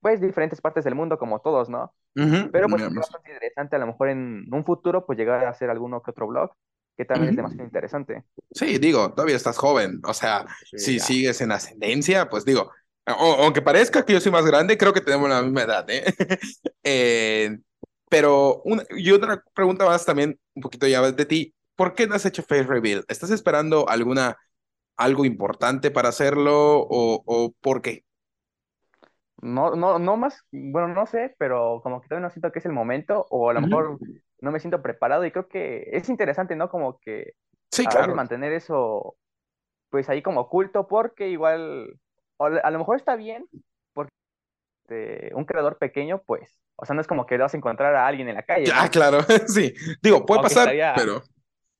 pues, diferentes partes del mundo, como todos, ¿no? Pero pues sería Digamos. bastante interesante a lo mejor en un futuro, pues llegar a hacer alguno que otro blog, que también es Ujú. demasiado interesante. Sí, digo, todavía estás joven, o sea, Sí, si ya. sigues en ascendencia, pues digo, aunque parezca que yo soy más grande, creo que tenemos la misma edad, ¿eh? Eh, pero y otra pregunta más también, un poquito ya de ti, ¿por qué no has hecho face reveal? ¿Estás esperando algo importante para hacerlo o por qué? No más, bueno, no sé, pero como que todavía no siento que es el momento, o a lo mejor Ujú. no me siento preparado, y creo que es interesante, ¿no? Como que Sí, a veces claro. mantener eso, pues ahí como oculto, porque igual, a lo mejor está bien, porque un creador pequeño, pues, o sea, no es como que vas a encontrar a alguien en la calle, Ah, ¿no? claro, sí. Digo, puede Aunque pasar, pero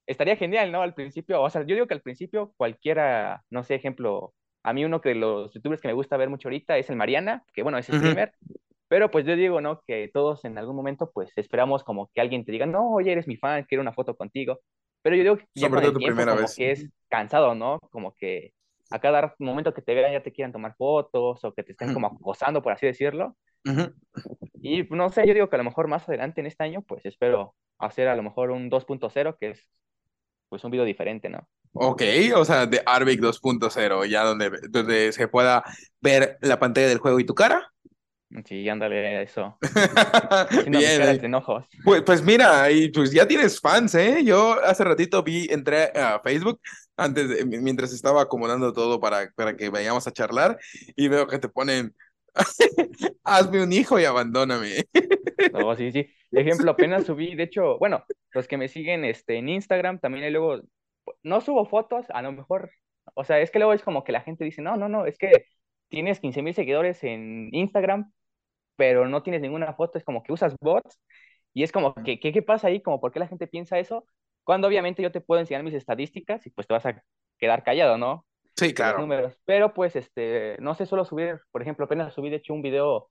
estaría genial, ¿no? Al principio, o sea, yo digo que al principio cualquiera, no sé, ejemplo, a mí uno que los youtubers que me gusta ver mucho ahorita es el Mariana, que bueno, es ujú, streamer, pero pues yo digo, ¿no? Que todos en algún momento pues esperamos como que alguien te diga, no, oye, eres mi fan, quiero una foto contigo, pero yo digo que ya sobre con todo el tu tiempo primera como vez. que es cansado, ¿no? Como que a cada momento que te vean ya te quieran tomar fotos o que te estén Ujú, como acosando, por así decirlo. ujú. Y no sé, yo digo que a lo mejor más adelante en este año pues espero hacer a lo mejor un 2.0, que es pues un video diferente, ¿no? Ok, o sea, de Arvic 2.0, ya donde se pueda ver la pantalla del juego y tu cara. Sí, ándale, eso. Haciendo mis Bien, caras de enojos. Pues mira, y pues ya tienes fans, ¿eh? Yo hace ratito entré a Facebook mientras estaba acomodando todo para que vayamos a charlar y veo que te ponen, hazme un hijo y abandóname. No, sí. De ejemplo, apenas subí, de hecho, bueno, los que me siguen en Instagram, también ahí luego, no subo fotos, a lo mejor, o sea, es que luego es como que la gente dice, no, es que tienes 15 mil seguidores en Instagram, pero no tienes ninguna foto, es como que usas bots, y es como que, ¿qué pasa ahí? Como, ¿por qué la gente piensa eso? Cuando obviamente yo te puedo enseñar mis estadísticas y pues te vas a quedar callado, ¿no? Sí, Los claro. números. Pero pues, no sé, suelo subir, por ejemplo, apenas subí de hecho un video,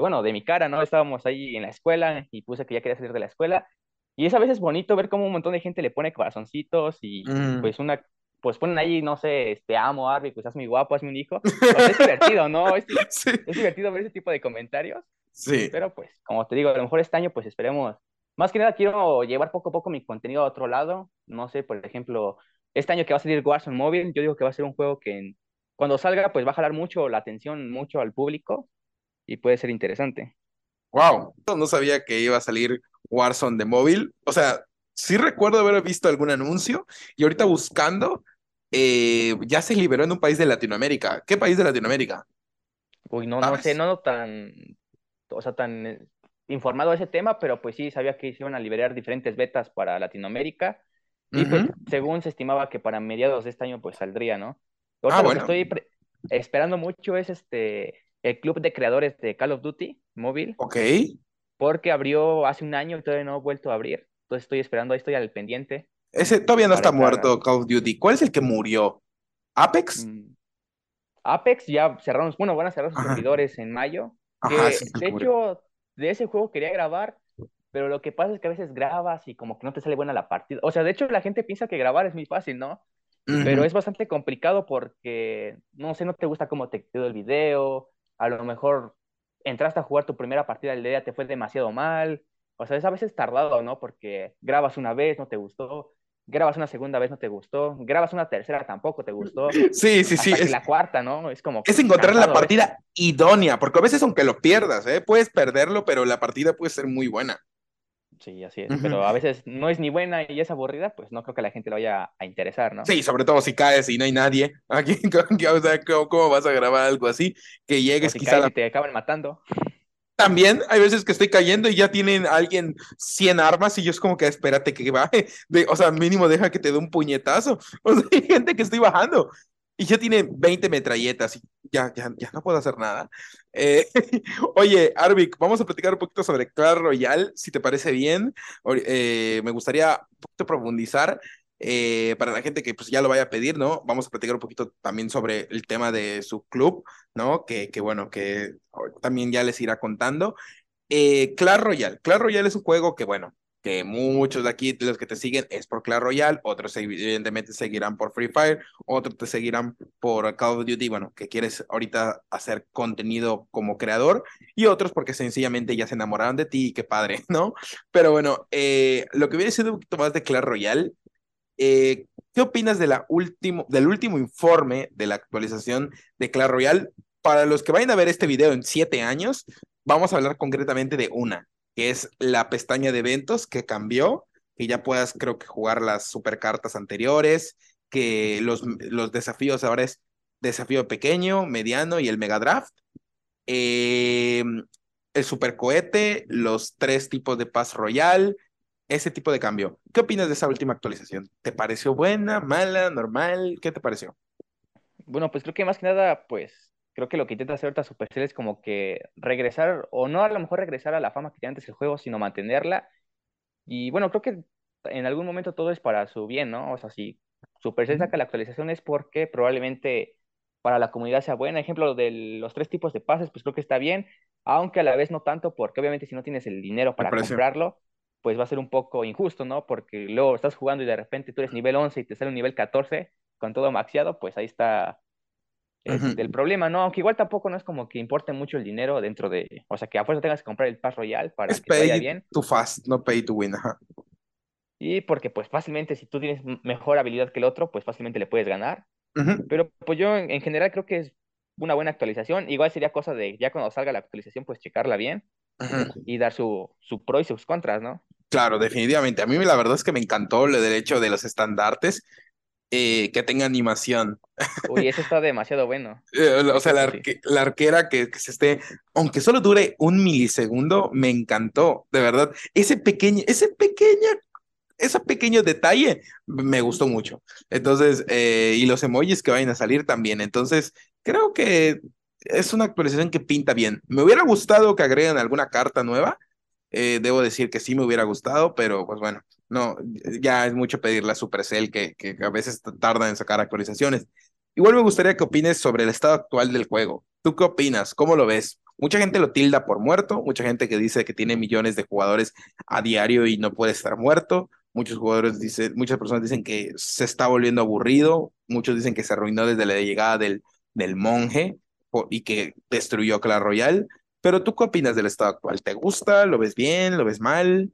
bueno, de mi cara, ¿no? Estábamos ahí en la escuela y puse que ya quería salir de la escuela. Y es a veces bonito ver cómo un montón de gente le pone corazoncitos y Mm. pues pues ponen ahí, no sé, amo Arby, pues hazme guapo, hazme un hijo. O sea, es divertido, ¿no? Es, Sí, es divertido ver ese tipo de comentarios. sí. Pero pues, como te digo, a lo mejor este año pues esperemos. Más que nada quiero llevar poco a poco mi contenido a otro lado. No sé, por ejemplo, este año que va a salir Warzone Mobile, yo digo que va a ser un juego que cuando salga pues va a jalar mucho la atención, mucho al público y puede ser interesante. Wow. No sabía que iba a salir Warzone de móvil. O sea, sí recuerdo haber visto algún anuncio y ahorita buscando, ya se liberó en un país de Latinoamérica. ¿Qué país de Latinoamérica? Uy, no sé, ¿Sabes? no tan, o sea, tan informado de ese tema, pero pues sí, sabía que se iban a liberar diferentes betas para Latinoamérica y pues Ujú. según se estimaba que para mediados de este año pues saldría, ¿no? Ah, Ahorita lo que bueno. estoy esperando mucho es el club de creadores de Call of Duty Mobile, Ok. porque abrió hace un año y todavía no ha vuelto a abrir, entonces estoy esperando, ahí estoy al pendiente Ese todavía no para está estar... muerto, Call of Duty. ¿Cuál es el que murió? ¿Apex? mm, Apex ya cerraron, bueno, van a cerrar sus Ajá. servidores en mayo, Ajá, ese que es el de que murió. hecho de ese juego quería grabar, pero lo que pasa es que a veces grabas y como que no te sale buena la partida. O sea, de hecho la gente piensa que grabar es muy fácil, ¿no? Pero Ujú. es bastante complicado porque, no sé, no te gusta cómo te quedó el video, a lo mejor entraste a jugar tu primera partida del día, te fue demasiado mal, o sea, es a veces tardado, ¿no? Porque grabas una vez, no te gustó, grabas una segunda vez, no te gustó, grabas una tercera, tampoco te gustó, Sí. hasta que Es, la cuarta, ¿no? Es como es encontrar la cansado eso. partida idónea, porque a veces aunque lo pierdas, puedes perderlo, pero la partida puede ser muy buena. Sí, así es, Ujú. pero a veces no es ni buena y es aburrida, pues no creo que a la gente lo vaya a interesar, ¿no. Sí, sobre todo si caes y no hay nadie. Aquí, o sea, ¿cómo vas a grabar algo así? Que O llegues si quizá a caes y te acaban matando. También hay veces que estoy cayendo y ya tienen a alguien 100 armas y yo es como que espérate que baje. O sea, mínimo deja que te dé un puñetazo. O sea, hay gente que estoy bajando y ya tiene 20 metralletas y ya no puedo hacer nada. Eh, Oye, Arvik, vamos a platicar un poquito sobre Clash Royale, si te parece bien. Me gustaría un poquito profundizar para la gente que pues ya lo vaya a pedir, ¿no? Vamos a platicar un poquito también sobre el tema de su club, ¿no? Que bueno, que también ya les irá contando. Clash Royale. Clash Royale es un juego que, bueno, que muchos de aquí, de los que te siguen, es por Clash Royale, otros evidentemente seguirán por Free Fire, otros te seguirán por Call of Duty, bueno, que quieres ahorita hacer contenido como creador, y otros porque sencillamente ya se enamoraron de ti, y qué padre, ¿no? Pero bueno, lo que viene siendo un poquito más de Clash Royale, ¿qué opinas de del último informe de la actualización de Clash Royale? Para los que vayan a ver este video en 7 años, vamos a hablar concretamente de una, que es la pestaña de eventos que cambió, que ya puedas, creo que jugar las supercartas anteriores, que los desafíos ahora es desafío pequeño, mediano y el mega draft. el supercohete, los 3 tipos de Pass Royal, ese tipo de cambio. ¿Qué opinas de esa última actualización? ¿Te pareció buena, mala, normal? ¿Qué te pareció? Bueno, pues creo que más que nada, pues creo que lo que intenta hacer ahorita Supercell es como que regresar, o no a lo mejor regresar a la fama que tenía antes el juego, sino mantenerla. Y bueno, creo que en algún momento todo es para su bien, ¿no? O sea, si Supercell saca la actualización es porque probablemente para la comunidad sea buena. Ejemplo de los 3 tipos de pases, pues creo que está bien, aunque a la vez no tanto, porque obviamente si no tienes el dinero para comprarlo, pues va a ser un poco injusto, ¿no? Porque luego estás jugando y de repente tú eres nivel 11 y te sale un nivel 14 con todo maxiado, pues ahí está el problema, ¿no? Aunque igual tampoco no es como que importe mucho el dinero dentro de... O sea, que a fuerza tengas que comprar el Pass Royale para es que te vaya bien. Too fast, no pay to win, ajá. Y porque pues fácilmente si tú tienes mejor habilidad que el otro, pues fácilmente le puedes ganar. Pero pues yo en general creo que es una buena actualización. Igual sería cosa de ya cuando salga la actualización, pues checarla bien y dar su pro y sus contras, ¿no? Claro, definitivamente. A mí la verdad es que me encantó lo del hecho de los estandartes que tenga animación. Uy, eso está demasiado bueno. O sea, la arquera que se esté, aunque solo dure un milisegundo, me encantó, de verdad. Ese pequeño detalle me gustó mucho. Entonces, y los emojis que vayan a salir también. Entonces, creo que es una actualización que pinta bien. Me hubiera gustado que agreguen alguna carta nueva. Debo decir que sí me hubiera gustado, pero pues bueno, no, ya es mucho pedirle a Supercell que a veces tardan en sacar actualizaciones. Igual me gustaría que opines sobre el estado actual del juego. ¿Tú qué opinas? ¿Cómo lo ves? Mucha gente lo tilda por muerto, mucha gente que dice que tiene millones de jugadores a diario y no puede estar muerto. Muchas personas dicen que se está volviendo aburrido, muchos dicen que se arruinó desde la llegada del monje y que destruyó Clash Royale. Pero ¿tú qué opinas del estado actual? ¿Te gusta? ¿Lo ves bien? ¿Lo ves mal?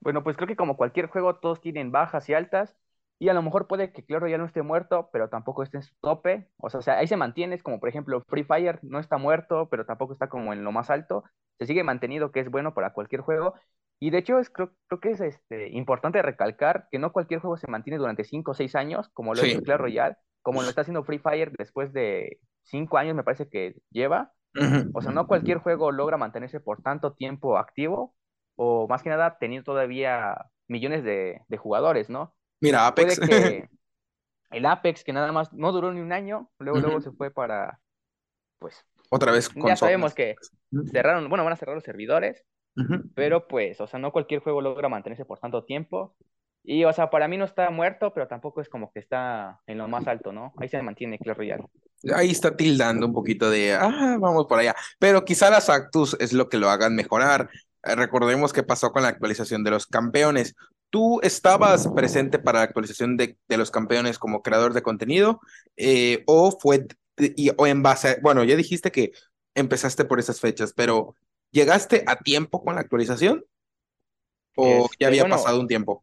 Bueno, pues creo que como cualquier juego, todos tienen bajas y altas, y a lo mejor puede que Clash Royale no esté muerto, pero tampoco esté en su tope. O sea, ahí se mantiene, es como por ejemplo Free Fire no está muerto, pero tampoco está como en lo más alto. Se sigue mantenido, que es bueno para cualquier juego. Y de hecho, creo que es importante recalcar que no cualquier juego se mantiene durante 5 o 6 años, como lo hizo Clash Royale, como lo está haciendo Free Fire después de 5 años, me parece que lleva. O sea, no cualquier juego logra mantenerse por tanto tiempo activo, o más que nada teniendo todavía millones de jugadores, ¿no? Mira, Apex. Puede que el Apex, que nada más no duró ni un año, luego se fue para, pues... Otra vez con... Ya sabemos que van a cerrar los servidores, pero pues, o sea, no cualquier juego logra mantenerse por tanto tiempo. Y, o sea, para mí no está muerto, pero tampoco es como que está en lo más alto, ¿no? Ahí se mantiene Clash Royale. Ahí está tildando un poquito de, vamos por allá. Pero quizá las actus es lo que lo hagan mejorar. Recordemos qué pasó con la actualización de los campeones. ¿Tú estabas presente para la actualización de los campeones como creador de contenido? ¿O en base a, bueno, ya dijiste que empezaste por esas fechas, pero ¿llegaste a tiempo con la actualización? ¿O ya había pasado un tiempo?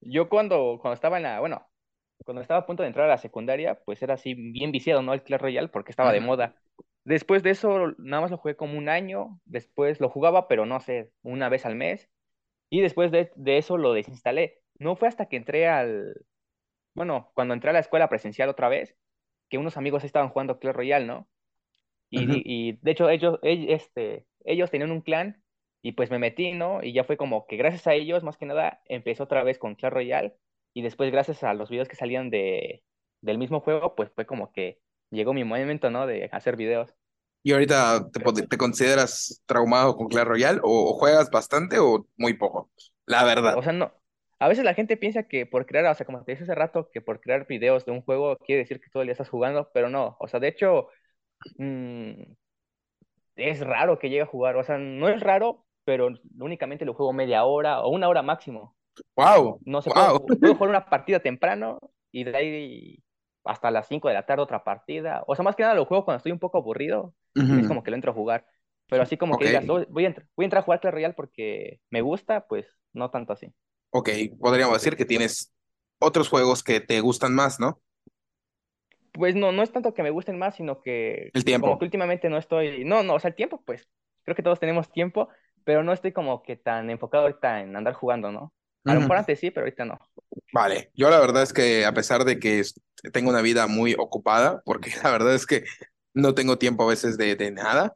Yo cuando estaba cuando estaba a punto de entrar a la secundaria, pues era así bien viciado, ¿no? El Clash Royale, porque estaba de moda. Después de eso, nada más lo jugué como un año, después lo jugaba, pero no sé, una vez al mes, y después de eso lo desinstalé. No fue hasta que entré cuando entré a la escuela presencial otra vez, que unos amigos estaban jugando Clash Royale, ¿no? Y de hecho, ellos tenían un clan, y pues me metí, ¿no? Y ya fue como que gracias a ellos, más que nada, empecé otra vez con Clash Royale. Y después, gracias a los videos que salían del mismo juego, pues fue como que llegó mi momento, ¿no? De hacer videos. ¿Y ahorita te consideras traumado con Clash Royale? ¿O juegas bastante o muy poco? La verdad. O sea, no. A veces la gente piensa que por crear, o sea, como te dije hace rato, que por crear videos de un juego quiere decir que todo el día estás jugando, pero no. O sea, de hecho, es raro que llegue a jugar. O sea, no es raro, pero únicamente lo juego media hora o una hora máximo. Wow. No sé, puedo jugar una partida temprano y de ahí hasta las 5 de la tarde otra partida. O sea, más que nada lo juego cuando estoy un poco aburrido. Es como que lo entro a jugar. Pero así como que digas, voy a entrar a jugar Clash Royale porque me gusta, pues no tanto así. Ok, podríamos decir que tienes otros juegos que te gustan más, ¿no? Pues no es tanto que me gusten más, sino que... El tiempo. Como que últimamente no estoy... No, o sea, el tiempo, pues creo que todos tenemos tiempo, pero no estoy como que tan enfocado ahorita en andar jugando, ¿no? A lo mejor antes sí, pero ahorita no. Vale, yo la verdad es que a pesar de que tengo una vida muy ocupada, porque la verdad es que No tengo tiempo a veces de nada.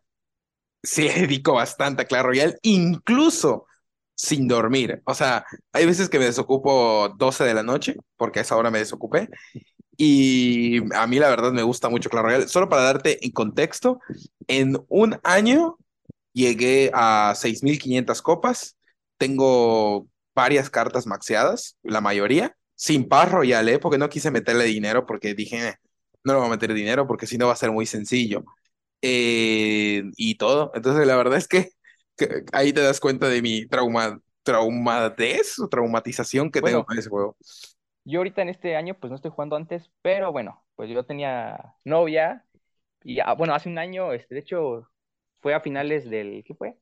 Sí, dedico bastante a Clash Royale, incluso sin dormir. O sea, hay veces que me desocupo 12 de la noche, porque a esa hora me desocupé. Y a mí la verdad me gusta mucho Clash Royale. Solo para darte en contexto, en un año llegué a 6.500 copas. Tengo varias cartas maxeadas, la mayoría, sin par Royale, porque no quise meterle dinero, porque dije, no le voy a meter dinero, porque si no va a ser muy sencillo. Y todo. Entonces la verdad es que ahí te das cuenta de mi traumatización que tengo en ese juego. Yo ahorita en este año pues no estoy jugando antes, pero bueno, pues yo tenía novia y bueno, hace un año, de hecho fue a finales del, ¿qué fue?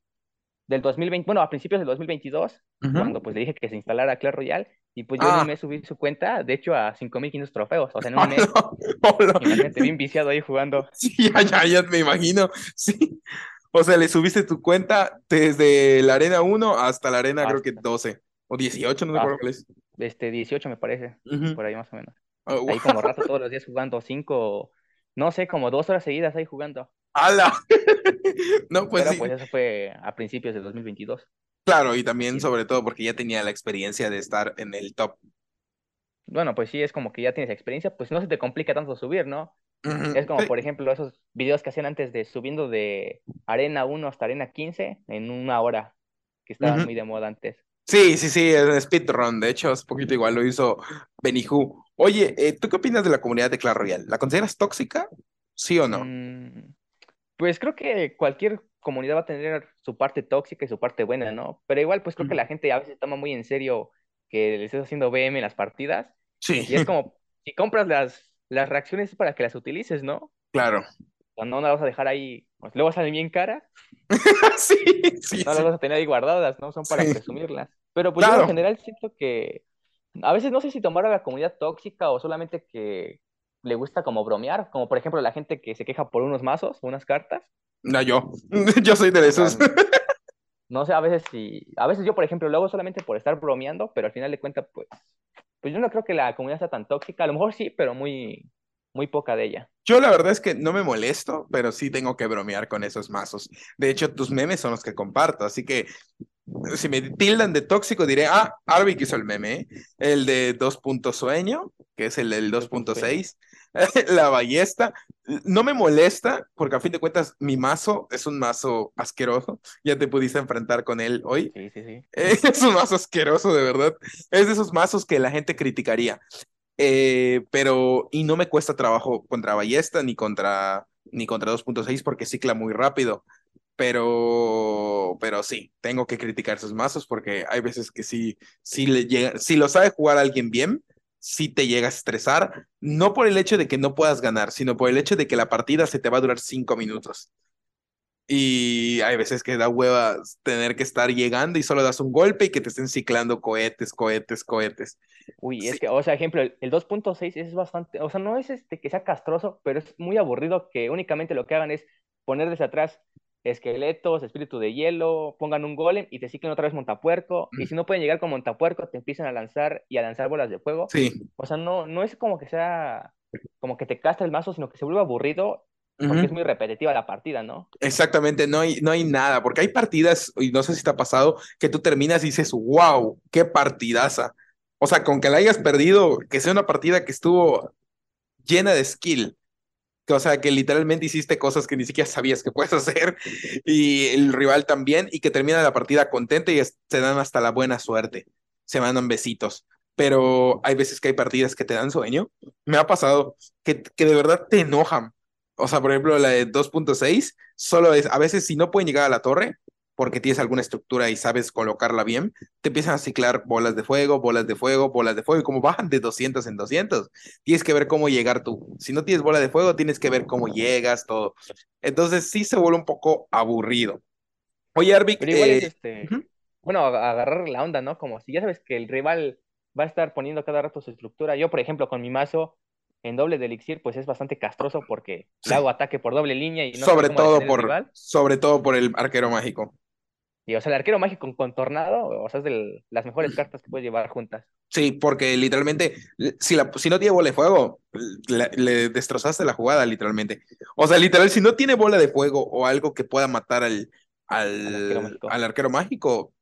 Del 2020, bueno, a principios del 2022, cuando pues le dije que se instalara Clash Royale y pues yo en un mes subí su cuenta, de hecho a 5.500 trofeos, o sea, en un mes. Imagínate, bien viciado ahí jugando. Sí, ya me imagino, sí. O sea, le subiste tu cuenta desde la Arena 1 hasta la Arena, creo que 12, o 18, no me acuerdo cuál es. 18 me parece, por ahí más o menos. Ahí como rato todos los días jugando, 5, no sé, como 2 horas seguidas ahí jugando. ¡Hala! No, pues pero, sí. Pues eso fue a principios de 2022. Claro, y también sí, sobre todo porque ya tenía la experiencia de estar en el top. Bueno, pues sí, es como que ya tienes experiencia, pues no se te complica tanto subir, ¿no? Es como, por ejemplo, esos videos que hacían antes de subiendo de Arena 1 hasta Arena 15 en una hora, que estaban muy de moda antes. Sí, es speedrun, de hecho, hace poquito igual lo hizo Benihu. Oye, ¿tú qué opinas de la comunidad de Clash Royale? ¿La consideras tóxica? ¿Sí o no? Pues creo que cualquier comunidad va a tener su parte tóxica y su parte buena, ¿no? Pero igual, pues creo que la gente a veces toma muy en serio que le estés haciendo BM en las partidas. Sí. Y es como, si compras las reacciones para que las utilices, ¿no? Claro. O no las vas a dejar ahí, pues luego salen bien caras. sí. No las vas a tener ahí guardadas, ¿no? Son para presumirlas. Pero pues claro, yo en general siento que a veces no sé si tomar a la comunidad tóxica o solamente que le gusta como bromear, como por ejemplo la gente que se queja por unos mazos o unas cartas. No, yo soy de esos. No sé, a veces yo por ejemplo lo hago solamente por estar bromeando, pero al final de cuentas pues yo no creo que la comunidad sea tan tóxica, a lo mejor sí, pero muy, muy poca de ella. Yo la verdad es que no me molesto, pero sí tengo que bromear con esos mazos. De hecho, tus memes son los que comparto, así que si me tildan de tóxico, diré, Arvic hizo el meme, ¿eh? El de 2.sueño, que es el del 2.6, la ballesta. No me molesta, porque a fin de cuentas, mi mazo es un mazo asqueroso. Ya te pudiste enfrentar con él hoy. Sí. Es un mazo asqueroso, de verdad. Es de esos mazos que la gente criticaría. Pero, y no me cuesta trabajo contra ballesta, ni contra 2.6, porque cicla muy rápido. Pero sí, tengo que criticar sus mazos porque hay veces que si lo sabe jugar alguien bien, sí te llega a estresar, no por el hecho de que no puedas ganar, sino por el hecho de que la partida se te va a durar 5 minutos. Y hay veces que da hueva tener que estar llegando y solo das un golpe y que te estén ciclando cohetes. Uy, sí. Es que, o sea, ejemplo, el 2.6 es bastante, o sea, no es que sea castroso, pero es muy aburrido que únicamente lo que hagan es poner desde atrás esqueletos, espíritu de hielo, pongan un golem y te ciclen otra vez montapuerco, y si no pueden llegar con montapuerco te empiezan a lanzar bolas de fuego. Sí. O sea, no es como que sea como que te castra el mazo, sino que se vuelve aburrido porque es muy repetitiva la partida, ¿no? Exactamente, no hay nada, porque hay partidas, y no sé si te ha pasado, que tú terminas y dices, wow, qué partidaza. O sea, con que la hayas perdido, que sea una partida que estuvo llena de skill. O sea, que literalmente hiciste cosas que ni siquiera sabías que puedes hacer, y el rival también, y que termina la partida contento y te dan hasta la buena suerte, se mandan besitos. Pero hay veces que hay partidas que te dan sueño. Me ha pasado que de verdad te enojan. O sea, por ejemplo, la de 2.6 solo es, a veces si no pueden llegar a la torre porque tienes alguna estructura y sabes colocarla bien, te empiezan a ciclar bolas de fuego, y como bajan de 200 en 200, tienes que ver cómo llegar tú. Si no tienes bola de fuego, tienes que ver cómo llegas, todo. Entonces sí se vuelve un poco aburrido. Oye, Arvic, pero igual bueno, agarrar la onda, ¿no? Como si ya sabes que el rival va a estar poniendo cada rato su estructura. Yo, por ejemplo, con mi mazo en doble de elixir, pues es bastante castroso porque le hago ataque por doble línea y no sobre todo por el arquero mágico. Y, o sea, el arquero mágico contornado, o sea, es de las mejores cartas que puedes llevar juntas. Sí, porque literalmente, si no tiene bola de fuego, le destrozaste la jugada, literalmente. O sea, literal, si no tiene bola de fuego o algo que pueda matar al arquero mágico,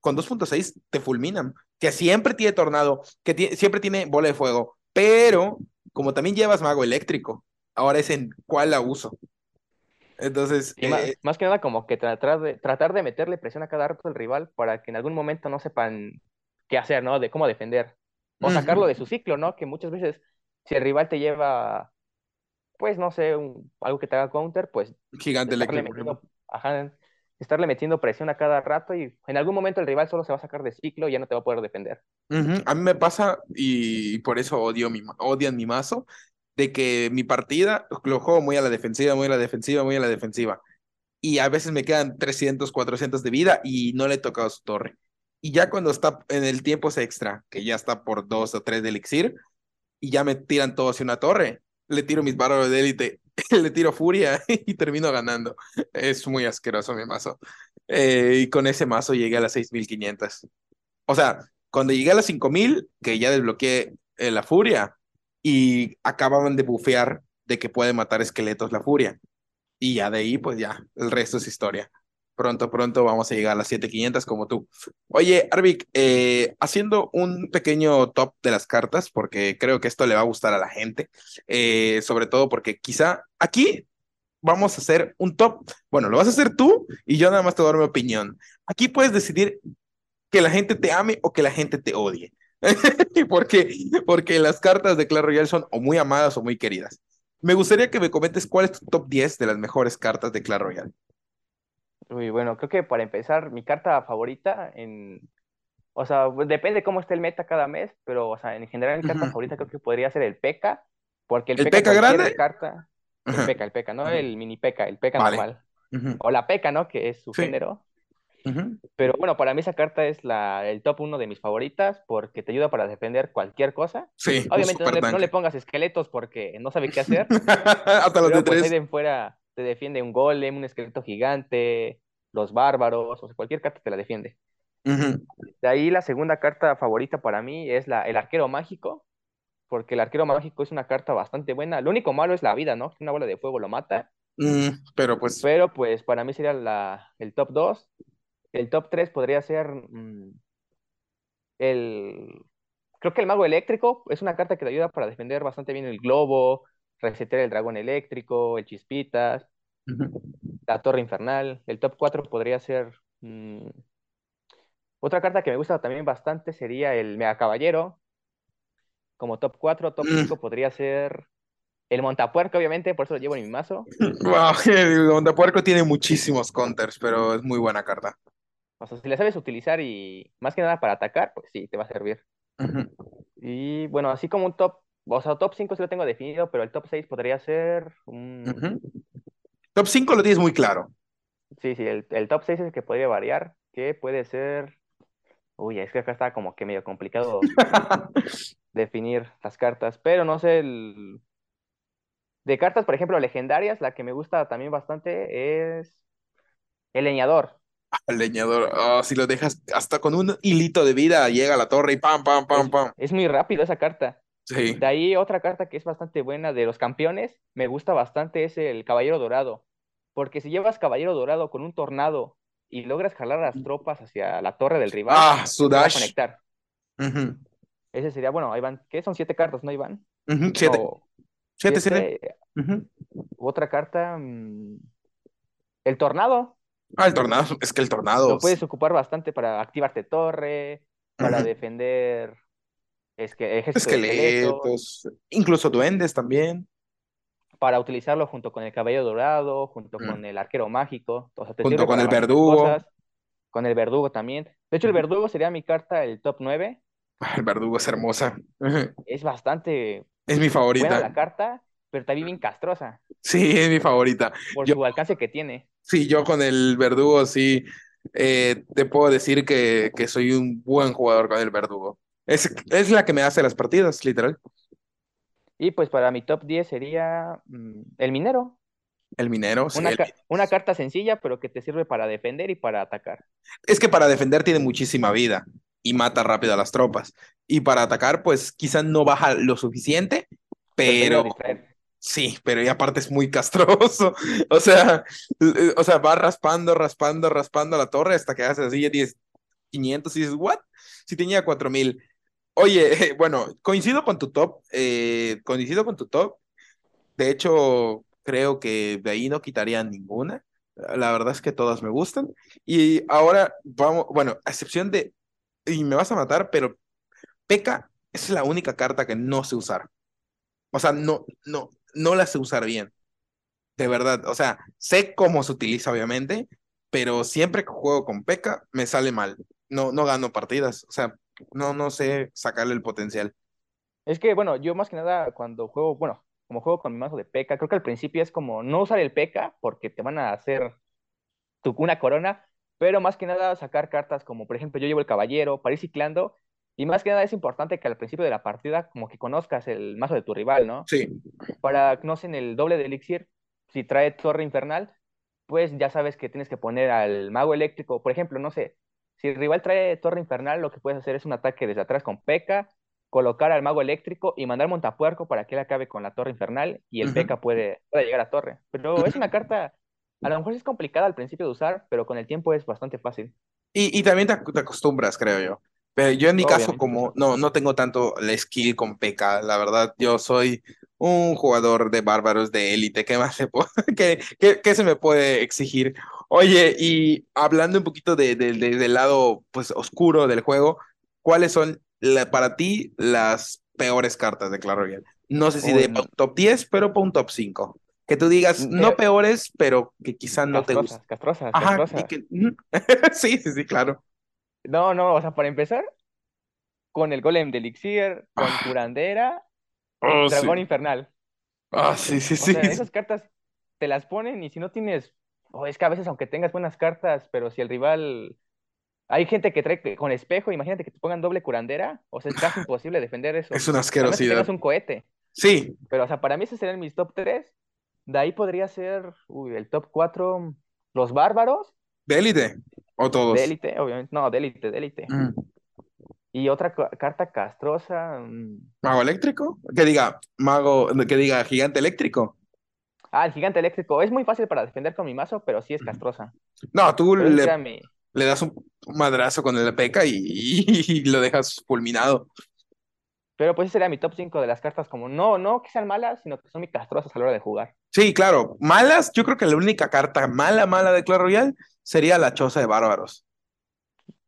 con 2.6 te fulminan. Que siempre tiene tornado, que siempre tiene bola de fuego. Pero, como también llevas mago eléctrico, ahora es en cuál la uso. Entonces, más que nada como que tratar de meterle presión a cada rato al rival para que en algún momento no sepan qué hacer, ¿no? De cómo defender. O sacarlo de su ciclo, ¿no? Que muchas veces si el rival te lleva, pues no sé, algo que te haga counter, pues gigante estarle metiendo presión a cada rato y en algún momento el rival solo se va a sacar de ciclo y ya no te va a poder defender. A mí me pasa y por eso odian mi mazo. De que mi partida lo juego muy a la defensiva, muy a la defensiva, muy a la defensiva. Y a veces me quedan 300, 400 de vida y no le he tocado su torre. Y ya cuando está en el tiempo extra, que ya está por 2 o 3 de elixir, y ya me tiran todo hacia una torre, le tiro mis bárbaros de élite, le tiro furia y termino ganando. Es muy asqueroso mi mazo. Y con ese mazo llegué a las 6500. O sea, cuando llegué a las 5000, que ya desbloqueé la furia, y acababan de bufear de que puede matar esqueletos la furia. Y ya de ahí, pues ya, el resto es historia. Pronto vamos a llegar a las 7500 como tú. Oye, Arvic, haciendo un pequeño top de las cartas, porque creo que esto le va a gustar a la gente, sobre todo porque quizá aquí vamos a hacer un top. Bueno, lo vas a hacer tú y yo nada más te doy mi opinión. Aquí puedes decidir que la gente te ame o que la gente te odie. Porque las cartas de Clash Royale son o muy amadas o muy queridas. Me gustaría que me comentes cuál es tu top 10 de las mejores cartas de Clash Royale. Uy, bueno, creo que para empezar, mi carta favorita, o sea, depende cómo esté el meta cada mes, pero o sea, en general mi carta favorita creo que podría ser el P.E.K.K.A. porque el P.E.K.K.A. grande carta, el P.E.K.K.A, ¿no? El mini P.E.K.K.A, el P.E.K.K.A normal. O la P.E.K.K.A, ¿no? Que es su género. Pero bueno, para mí esa carta es el top 1 de mis favoritas porque te ayuda para defender cualquier cosa. Sí, obviamente no le pongas esqueletos porque no sabe qué hacer. Hasta los de pues 3. Ahí de fuera te defiende un golem, un esqueleto gigante, los bárbaros, o sea, cualquier carta te la defiende. De ahí la segunda carta favorita para mí es el arquero mágico, porque el arquero mágico es una carta bastante buena. Lo único malo es la vida, ¿no? Una bola de fuego lo mata. Pero pues para mí sería el top 2. El top 3 podría ser creo que el mago eléctrico es una carta que te ayuda para defender bastante bien el globo, resetear el dragón eléctrico, el chispitas, la torre infernal. El top 4 podría ser otra carta que me gusta también bastante sería el mega caballero. Como top 4, top 5 podría ser el montapuerco, obviamente, por eso lo llevo en mi mazo. Wow, el montapuerco tiene muchísimos counters, pero es muy buena carta. O sea, si la sabes utilizar y más que nada para atacar, pues sí, te va a servir. Y bueno, así como un top, o sea, top 5 sí lo tengo definido, pero el top 6 podría ser un... Top 5 lo tienes muy claro. Sí, el top 6 es el que podría variar, que puede ser... Uy, es que acá está como que medio complicado definir las cartas, pero no sé, de cartas, por ejemplo, legendarias, la que me gusta también bastante es el leñador. El leñador, si lo dejas hasta con un hilito de vida, llega a la torre y pam, pam, pam, pam. Es muy rápido esa carta. Sí. De ahí otra carta que es bastante buena de los campeones, me gusta bastante, es el caballero dorado. Porque si llevas caballero dorado con un tornado y logras jalar a las tropas hacia la torre del rival, su dash. Vas a conectar. Ese sería, bueno, ahí van, ¿qué? Son 7 cartas, ¿no, Iván? 7. ¿7? Otra carta, el tornado. El tornado, es que el tornado... Lo puedes ocupar bastante para activarte torre, para defender esqueletos, incluso duendes también. Para utilizarlo junto con el cabello dorado, junto con el arquero mágico. O sea, junto con el verdugo. Con el verdugo también. De hecho, el verdugo sería mi carta, el top 9. El verdugo es hermosa. Es bastante... Es mi favorita. Buena la carta, pero también bien castrosa. Sí, es mi favorita. Por su alcance que tiene. Sí, yo con el verdugo sí te puedo decir que soy un buen jugador con el verdugo. Es la que me hace las partidas, literal. Y pues para mi top 10 sería el minero. El minero, sí. Una carta sencilla, pero que te sirve para defender y para atacar. Es que para defender tiene muchísima vida y mata rápido a las tropas. Y para atacar, pues quizás no baja lo suficiente, pero... Sí, pero y aparte es muy castroso. O sea, va raspando la torre hasta que haces así 500 y dices, ¿what? Si tenía 4000. Oye, bueno, coincido con tu top. De hecho, creo que de ahí no quitaría ninguna. La verdad es que todas me gustan. Y ahora vamos, bueno, a excepción de, y me vas a matar, pero P.K. es la única carta que no sé usar. O sea, no la sé usar bien. De verdad, o sea, sé cómo se utiliza, obviamente, pero siempre que juego con P.K. me sale mal. No gano partidas, o sea, no sé sacarle el potencial. Es que, bueno, yo más que nada cuando juego, bueno, como juego con mi mazo de P.K., creo que al principio es como no usar el P.K. porque te van a hacer una corona, pero más que nada sacar cartas como, por ejemplo, yo llevo el caballero para ir ciclando. Y más que nada es importante que al principio de la partida como que conozcas el mazo de tu rival, ¿no? Sí. Para, no sé, en el doble de elixir, si trae torre infernal, pues ya sabes que tienes que poner al mago eléctrico. Por ejemplo, no sé, si el rival trae torre infernal, lo que puedes hacer es un ataque desde atrás con P.K., colocar al mago eléctrico y mandar montapuerco para que él acabe con la torre infernal y el P.K. puede llegar a torre. Pero es una carta, a lo mejor es complicada al principio de usar, pero con el tiempo es bastante fácil. Y también te acostumbras, creo yo. Pero yo en mi caso, como no tengo tanto la skill con P.K., la verdad, yo soy un jugador de bárbaros de élite. ¿Qué más qué se me puede exigir? Oye, y hablando un poquito del lado pues oscuro del juego, ¿cuáles son para ti las peores cartas de Clash Royale? No sé si top 10, pero para un top 5. Que tú digas, no peores, pero que quizás no te gusten. Castrosas. Ajá, sí, claro. No, o sea, para empezar, con el golem de elixir, con curandera, dragón infernal. O sea, esas cartas te las ponen y si no tienes... es que a veces aunque tengas buenas cartas, pero si el rival... Hay gente que trae con espejo, imagínate que te pongan doble curandera, o sea, es casi imposible defender eso. Es una asquerosidad. Es un cohete. Sí. Pero, o sea, para mí esos serían mis top 3. De ahí podría ser, el top 4, los bárbaros. De élite. ¿O todos? De élite, obviamente. No, de élite. Mm. Y otra carta castrosa. ¿Mago eléctrico? Que diga gigante eléctrico. Ah, el gigante eléctrico. Es muy fácil para defender con mi mazo, pero sí es castrosa. No, tú le das un madrazo con el P.K. y lo dejas fulminado. Pero pues ese sería mi top 5 de las cartas, como no que sean malas, sino que son muy castrosas a la hora de jugar. Sí, claro. Malas, yo creo que la única carta mala de Clash Royale sería la choza de bárbaros.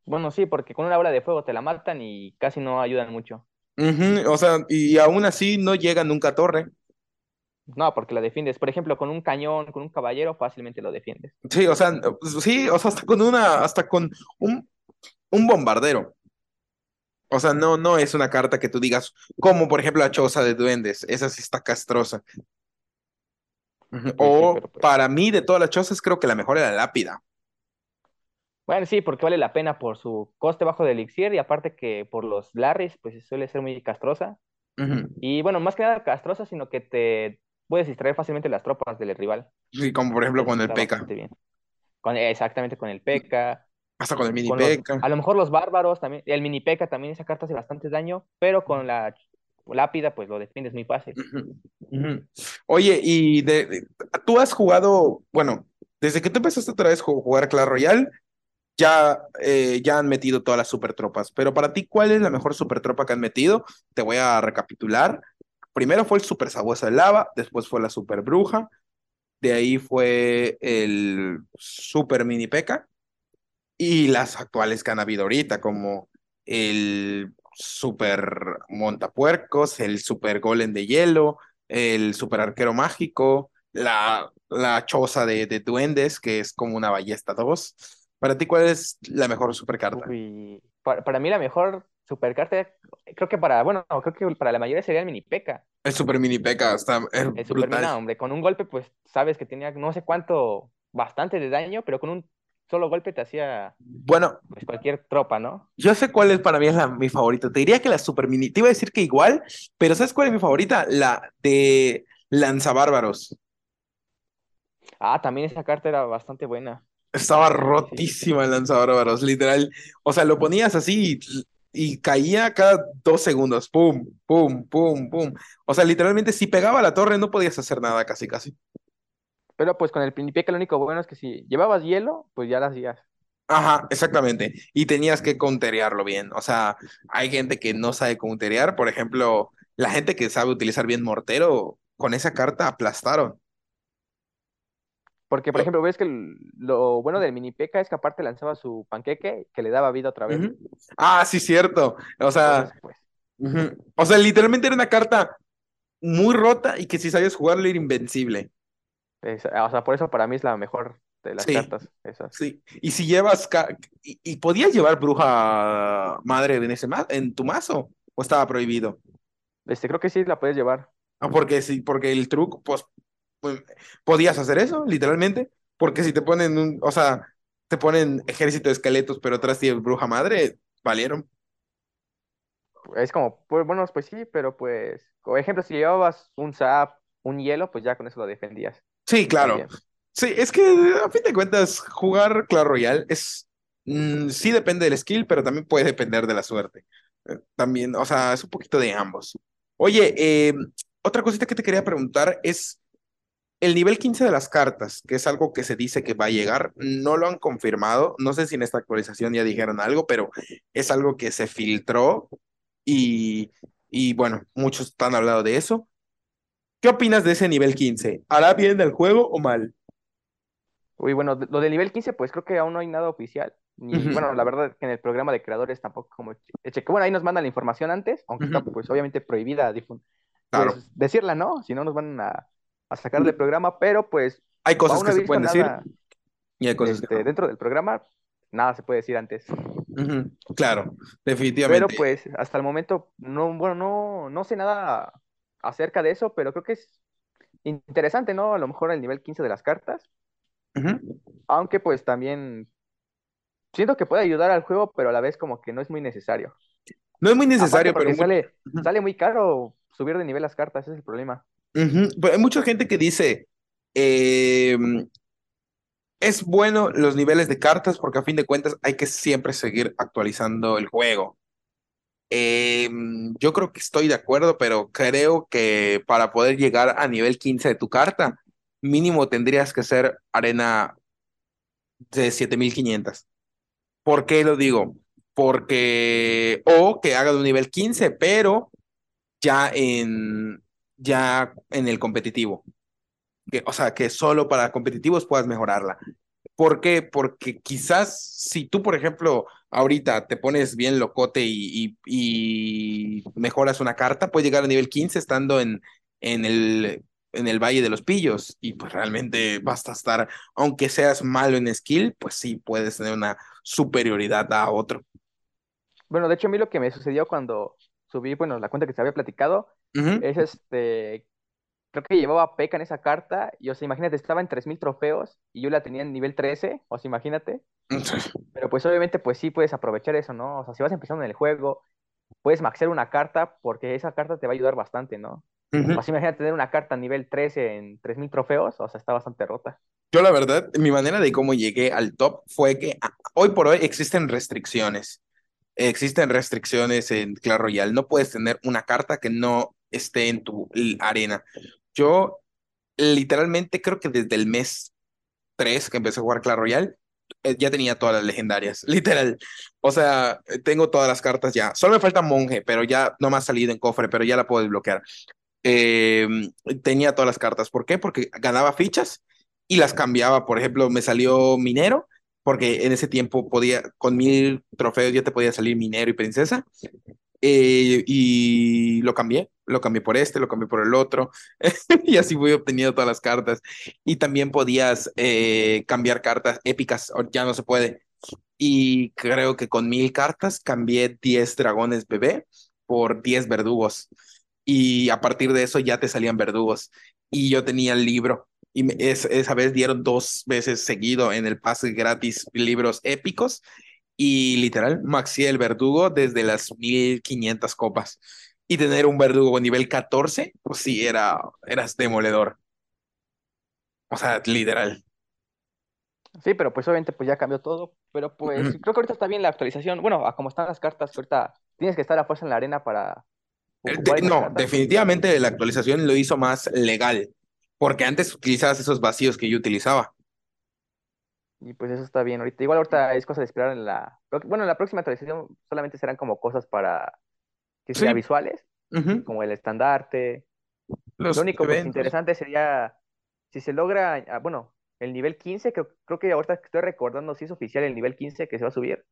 Bueno, sí, porque con una bola de fuego te la matan y casi no ayudan mucho. O sea, y aún así no llega nunca a torre. No, porque la defiendes. Por ejemplo, con un cañón, con un caballero, fácilmente lo defiendes. Sí, o sea, hasta con un bombardero. O sea, no es una carta que tú digas, como por ejemplo la choza de duendes, esa sí está castrosa. Pues, para mí, de todas las chozas, creo que la mejor era la lápida. Bueno, sí, porque vale la pena por su coste bajo de elixir y aparte que por los larris, pues suele ser muy castrosa. Y bueno, más que nada castrosa, sino que te puedes distraer fácilmente las tropas del rival. Sí, como por ejemplo con el P.K. Exactamente, con el P.K. Hasta con el mini P.K. A lo mejor los bárbaros también, el mini P.K. también, esa carta hace bastante daño, pero con la lápida pues lo defiendes muy fácil. Oye, y tú has jugado, bueno, desde que tú empezaste otra vez a jugar Clash Royale, ya han metido todas las super tropas, pero para ti, ¿cuál es la mejor super tropa que han metido? Te voy a recapitular. Primero fue el super sabueso de lava, después fue la super bruja, de ahí fue el super mini P.K. y las actuales que han habido ahorita, como el super montapuercos, el super golem de hielo, el super arquero mágico, la choza de duendes, que es como una ballesta 2. Para ti, ¿cuál es la mejor supercarta? Para mí la mejor supercarta, creo que para la mayoría sería el mini P.K. El super mini P.K. está brutal. El super mini, hombre, con un golpe pues sabes que tenía no sé cuánto, bastante de daño, pero con un solo golpe te hacía, bueno, pues cualquier tropa, ¿no? Yo sé cuál es, para mí es mi favorita. Te diría que la super mini, te iba a decir que igual, pero ¿sabes cuál es mi favorita? La de lanzabárbaros. Ah, también esa carta era bastante buena. Estaba Sí. rotísima el lanzabárbaros, literal. O sea, lo ponías así y caía cada 2 segundos. Pum, pum, pum, pum. O sea, literalmente, si pegaba la torre, no podías hacer nada, casi, casi. Pero pues con el Principiaca lo único bueno es que si llevabas hielo, pues ya la hacías. Ajá, exactamente. Y tenías que counterearlo bien. O sea, hay gente que no sabe counterear. Por ejemplo, la gente que sabe utilizar bien mortero, con esa carta aplastaron. Porque, por ejemplo, ves que lo bueno del mini peca es que aparte lanzaba su panqueque que le daba vida otra vez. Ujú. Ah, sí, cierto. O sea, Entonces, pues, O sea, literalmente era una carta muy rota y que si sabías jugarlo era invencible. O sea, por eso para mí es la mejor de las Sí, cartas esas. sí. Y si llevas... ¿Y podías llevar bruja madre en en tu mazo? ¿O estaba prohibido? Creo que sí la puedes llevar. Ah, porque sí, porque el truco, pues, podías hacer eso, literalmente. Porque si te ponen o sea, te ponen ejército de esqueletos, pero atrás tienes bruja madre, valieron. Es como, pues, bueno, pues sí, pero pues, por ejemplo, si llevabas un zap, un hielo, pues ya con eso lo defendías Sí, claro. también. Sí, es que a fin de cuentas, jugar Clash Royale sí depende del skill, pero también puede depender de la suerte. También, o sea, es un poquito de ambos. Oye, otra cosita que te quería preguntar es el nivel 15 de las cartas, que es algo que se dice que va a llegar. No lo han confirmado. No sé si en esta actualización ya dijeron algo, pero es algo que se filtró y, y bueno, muchos han hablado de eso. ¿Qué opinas de ese nivel 15? ¿Hará bien el juego o mal? Uy, bueno, lo del nivel 15, pues creo que aún no hay nada oficial. Ni, Ujú, bueno, la verdad que en el programa de creadores tampoco como cheque. Bueno, ahí nos mandan la información antes, aunque ujú, está pues obviamente prohibida claro. pues decirla, ¿no? Si no nos van a sacar del programa, pero pues Hay cosas aún no que he se visto pueden decir nada y hay cosas que no. dentro del programa, nada se puede decir antes. Ujú, claro, Pero definitivamente. pues hasta el momento no, bueno, no sé nada acerca de eso, pero creo que es interesante, ¿no? A lo mejor el nivel 15 de las cartas, Ujú. aunque pues también siento que puede ayudar al juego, pero a la vez como que no es muy necesario. No es muy Aparte necesario, pero porque sale, Ujú. sale muy caro subir de nivel las cartas, ese es el problema. Pero hay mucha gente que dice, em, es bueno los niveles de cartas porque a fin de cuentas hay que siempre seguir actualizando el juego. Yo creo que estoy de acuerdo, pero creo que para poder llegar a nivel 15 de tu carta, mínimo tendrías que ser arena de 7.500. ¿Por qué lo digo? Porque, o que hagas un nivel 15, pero ya en el competitivo. O sea, que solo para competitivos puedas mejorarla. ¿Por qué? Porque quizás si tú, por ejemplo, ahorita te pones bien locote y mejoras una carta, puedes llegar a nivel 15 estando en el Valle de los Pillos. Y pues realmente basta estar, aunque seas malo en skill, pues sí puedes tener una superioridad a otro. Bueno, de hecho a mí lo que me sucedió cuando subí, bueno, la cuenta que se había platicado, Ujú. es creo que llevaba P.E.K.K.A. en esa carta, y o sea, imagínate, estaba en 3.000 trofeos, y yo la tenía en nivel 13, o sea, imagínate, pero pues obviamente pues sí puedes aprovechar eso, ¿no? O sea, si vas empezando en el juego, puedes maxear una carta, porque esa carta te va a ayudar bastante, ¿no? Ujú. O sea, imagínate tener una carta nivel 13 en 3.000 trofeos, o sea, está bastante rota. Yo la verdad, mi manera de cómo llegué al top fue que hoy por hoy existen restricciones. Existen restricciones en Clash Royale. No puedes tener una carta que no esté en tu arena. Yo literalmente creo que desde el mes 3 que empecé a jugar Clash Royale, ya tenía todas las legendarias, literal. O sea, tengo todas las cartas ya. Solo me falta monje, pero ya no me ha salido en cofre, pero ya la puedo desbloquear. Eh, Tenía todas las cartas. ¿Por qué? Porque ganaba fichas y las cambiaba. Por ejemplo, me salió minero, porque en ese tiempo con 1.000 trofeos ya te podía salir minero y princesa. Y lo cambié por este, lo cambié por el otro, y así fui obteniendo todas las cartas. Y también podías cambiar cartas épicas, ya no se puede. Y creo que con 1.000 cartas cambié 10 dragones bebé por 10 verdugos. Y a partir de eso ya te salían verdugos. Y yo tenía el libro. Y esa vez dieron 2 veces seguido en el pase gratis libros épicos. Y literal, maxié el verdugo desde las 1.500 copas. Y tener un verdugo nivel 14, pues sí, eras demoledor. O sea, literal. Sí, pero pues obviamente pues ya cambió todo, pero pues creo que ahorita está bien la actualización. Bueno, a como están las cartas, ahorita tienes que estar a fuerza en la arena para jugar esas No, cartas. definitivamente la actualización lo hizo más legal, porque antes utilizabas esos vacíos que yo utilizaba. Y pues eso está bien ahorita. Igual ahorita es cosa de esperar en la... Bueno, en la próxima actualización solamente serán como cosas para que sería Sí, visuales, ujú. como el estandarte. Lo Los único pues eventos. interesante sería si se logra, bueno, el nivel 15, que creo que ahorita estoy recordando si es oficial el nivel 15 que se va a subir,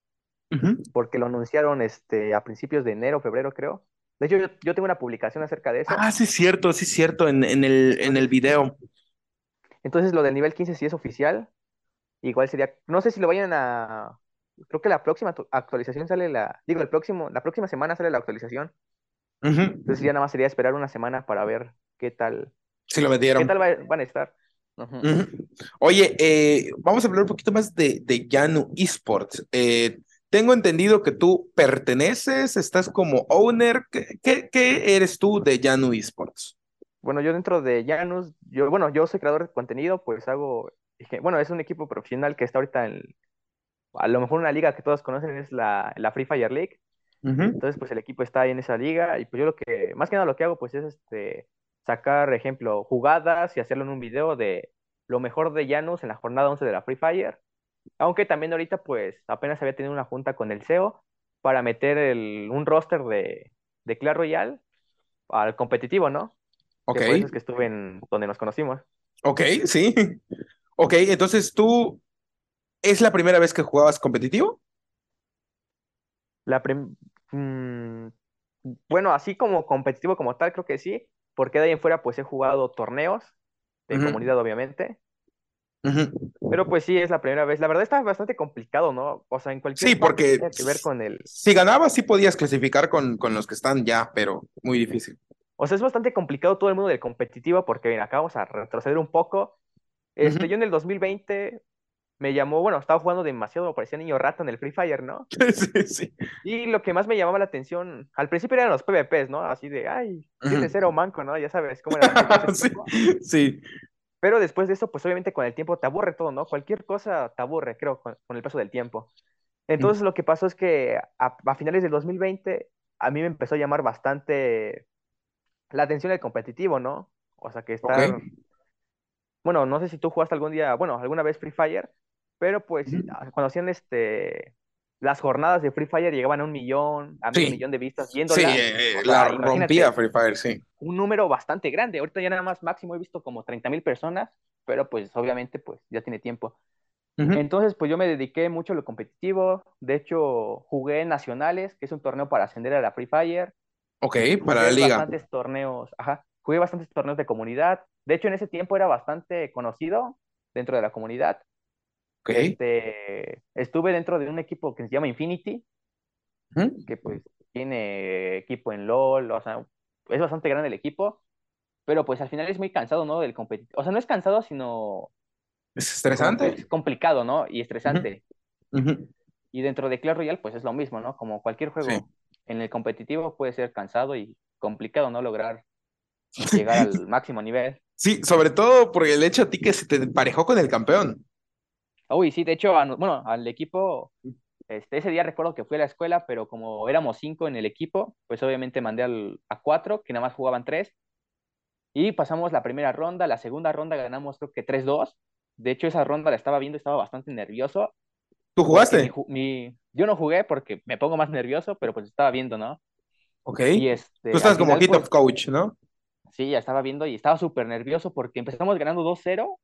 Ujú. porque lo anunciaron a principios de enero, febrero creo. De hecho, yo tengo una publicación acerca de eso. Ah, sí es cierto, en el Entonces, video. entonces lo del nivel 15 sí es oficial. Igual sería, no sé si lo vayan a, creo que la próxima actualización sale digo, la próxima semana sale la actualización. Entonces Ujú. ya nada más sería esperar una semana para ver qué tal, Sí lo qué metieron. tal van a estar. Ujú. Ujú. Oye, vamos a hablar un poquito más de Llanos eSport. Tengo entendido que tú perteneces, estás como owner. ¿Qué eres tú de Llanos eSports? Bueno, yo dentro de Janus, yo soy creador de contenido, pues bueno, es un equipo profesional que está ahorita a lo mejor una liga que todos conocen es la Free Fire League. Ujú. Entonces, pues el equipo está ahí en esa liga y pues yo más que nada lo que hago pues es sacar, ejemplo, jugadas y hacerlo en un video de lo mejor de Llanos en la jornada 11 de la Free Fire. Aunque también ahorita pues apenas había tenido una junta con el CEO para meter un roster de Clash Royale al competitivo, ¿no? Que Ok, por eso es que estuve en donde nos conocimos. ok, sí. Ok, entonces tú, ¿es la primera vez que jugabas competitivo? La prim- mm, Bueno, así como competitivo como tal, creo que sí, porque de ahí en fuera pues he jugado torneos de Ujú, comunidad obviamente, ujú. pero pues sí, es la primera vez. La verdad está bastante complicado, ¿no? O sea, en Sí, cualquier parte que porque tenga que ver con el... si ganabas, sí podías clasificar con los que están ya, pero muy difícil. O sea, es bastante complicado todo el mundo del competitivo porque, bien, acá vamos a retroceder un poco. Ujú. Yo en el 2020 me llamó, bueno, estaba jugando demasiado, parecía niño rato en el Free Fire, ¿no? Sí. Y lo que más me llamaba la atención, al principio eran los PvPs, ¿no? Así de, ay, Ujú. 7-0 manco, ¿no? Ya sabes cómo eran los PvPs en Sí, México. sí. Pero después de eso, pues obviamente con el tiempo te aburre todo, ¿no? Cualquier cosa te aburre, creo, con el paso del tiempo. Entonces lo que pasó es que a finales del 2020 a mí me empezó a llamar bastante la atención el competitivo, ¿no? O sea, que Ok. Bueno, no sé si tú jugaste algún día, bueno, alguna vez Free Fire, pero pues Ujú. Cuando hacían las jornadas de Free Fire llegaban a 1 millón, a medio Sí, millón de vistas sí, viéndolas. O la sea, rompía imagínate, Free Fire, sí. un número bastante grande. Ahorita ya nada más máximo he visto como 30 mil personas, pero pues obviamente pues ya tiene tiempo. Ujú. Entonces pues yo me dediqué mucho a lo competitivo. De hecho, jugué en Nacionales, que es un torneo para ascender a la Free Fire. Ok, para la Jugué liga. bastantes torneos, jugué bastantes torneos de comunidad. De hecho, en ese tiempo era bastante conocido dentro de la comunidad. Ok. Estuve dentro de un equipo que se llama Infinity, Ujú. que pues tiene equipo en LOL, o sea, es bastante grande el equipo, pero pues al final es muy cansado, ¿no? Del competitivo. O sea, no es cansado, sino ¿Es como que es estresante? complicado, ¿no? Y Ujú, estresante. ujú. Y dentro de Clash Royale, pues es lo mismo, ¿no? Como cualquier Sí. juego. En el competitivo puede ser cansado y complicado, ¿no? Lograr llegar al máximo nivel. Sí, sobre todo por el hecho a ti que se te emparejó con el campeón. Uy, sí, de hecho, bueno, al equipo, ese día recuerdo que fui a la escuela, pero como éramos 5 en el equipo, pues obviamente mandé a 4, que nada más jugaban 3, y pasamos la primera ronda, la segunda ronda ganamos creo que 3-2. De hecho, esa ronda la estaba viendo, estaba bastante nervioso, ¿Tú porque jugaste? Yo no jugué porque me pongo más nervioso, pero pues estaba viendo, ¿no? Ok. Y Tú al estás como final, hit pues of coach, ¿no? sí, ya estaba viendo y estaba súper nervioso porque empezamos ganando 2-0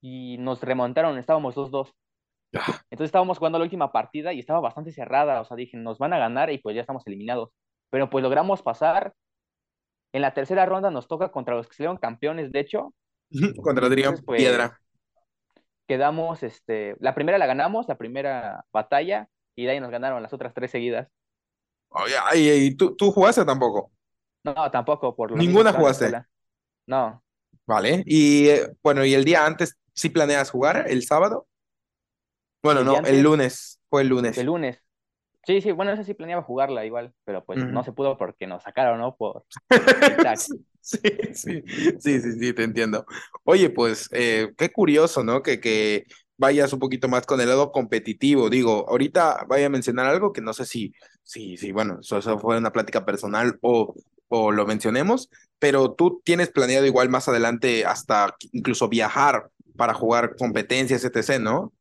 y nos remontaron, estábamos 2-2. Ah, Entonces estábamos jugando la última partida y estaba bastante cerrada, o sea, dije, nos van a ganar y pues ya estamos eliminados. Pero pues logramos pasar. En la tercera ronda nos toca contra los que salieron campeones, de hecho, ujú. y Contra entonces Adrián pues Piedra. quedamos, la primera la ganamos, la primera batalla, y de ahí nos ganaron las otras 3 seguidas. Ay, ¿tú jugaste tampoco? No, tampoco, por lo mismo que Ninguna estaba en la jugaste. escuela. No, Vale. Y bueno, ¿y el día antes sí planeas jugar? ¿El sábado? Bueno, el día no, el antes, lunes. Fue el el lunes. lunes. Sí, bueno, esa sí planeaba jugarla igual, pero pues no se pudo porque nos sacaron, ¿no? Sí, te entiendo. Oye, pues qué curioso, ¿no? Que vayas un poquito más con el lado competitivo. Digo, ahorita vaya a mencionar algo que no sé si bueno, eso fue una plática personal o lo mencionemos, pero tú tienes planeado igual más adelante hasta incluso viajar para jugar competencias, etc., ¿no?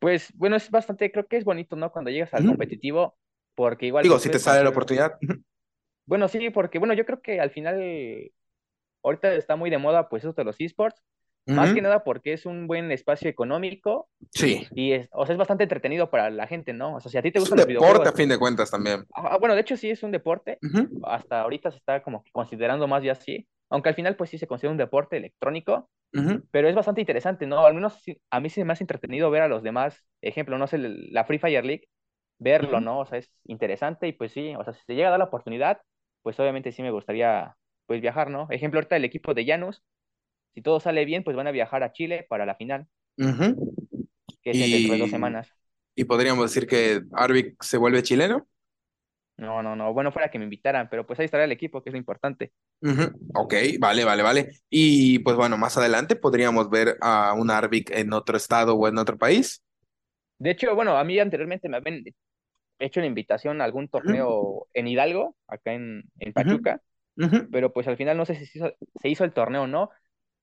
Pues, bueno, es bastante, creo que es bonito, ¿no? Cuando llegas al competitivo, porque igual... Digo, si te sale la oportunidad. Bueno, sí, porque, bueno, yo creo que al final, ahorita está muy de moda, pues, eso de los esports, más que nada porque es un buen espacio económico. Sí. Y, es bastante entretenido para la gente, ¿no? O sea, si a ti te gustan los videojuegos... Es un deporte, a fin de cuentas, también. Bueno, de hecho, sí, es un deporte. Hasta ahorita se está como considerando más ya así. Aunque al final, pues, sí se considera un deporte electrónico. Pero es bastante interesante, ¿no? Al menos a mí se me hace entretenido ver a los demás, ejemplo, no sé, la Free Fire League, verlo, ¿no? O sea, es interesante y pues sí, o sea, si se llega a dar la oportunidad, pues obviamente sí me gustaría, pues, viajar, ¿no? Ejemplo, ahorita el equipo de Llanos, si todo sale bien, pues van a viajar a Chile para la final, que es dentro de 2 semanas. ¿Y podríamos decir que Arvic se vuelve chileno? No, bueno, fuera que me invitaran, pero pues ahí estará el equipo, que es lo importante. Ok, vale. Y pues bueno, más adelante podríamos ver a un Arvic en otro estado o en otro país. De hecho, bueno, a mí anteriormente me habían hecho una invitación a algún torneo en Hidalgo, acá en Pachuca, pero pues al final no sé si se hizo el torneo o no,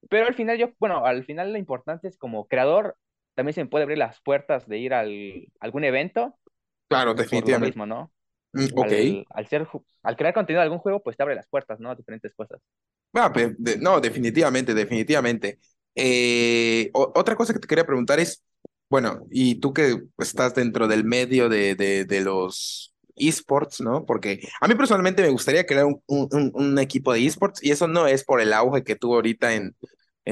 pero al final al final lo importante es como creador, también se me puede abrir las puertas de ir algún evento. Claro, definitivamente. Por lo mismo, ¿no? Okay. Al crear contenido de algún juego, pues te abre las puertas, ¿no? A diferentes cosas. No, definitivamente. Otra cosa que te quería preguntar es, bueno, y tú que estás dentro del medio de los esports, ¿no? Porque a mí personalmente me gustaría crear un equipo de esports, y eso no es por el auge que tuvo ahorita en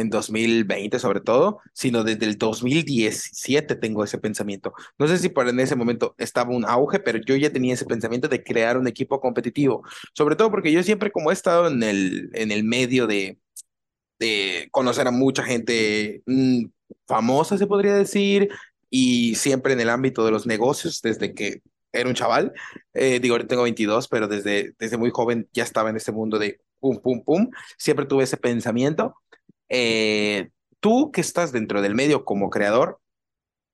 2020 sobre todo, sino desde el 2017 tengo ese pensamiento. No sé si en ese momento estaba un auge, pero yo ya tenía ese pensamiento de crear un equipo competitivo, sobre todo porque yo siempre como he estado en el medio de conocer a mucha gente famosa, se podría decir, y siempre en el ámbito de los negocios, desde que era un chaval, digo, ahorita tengo 22, pero desde muy joven ya estaba en este mundo de pum, siempre tuve ese pensamiento. Tú que estás dentro del medio como creador,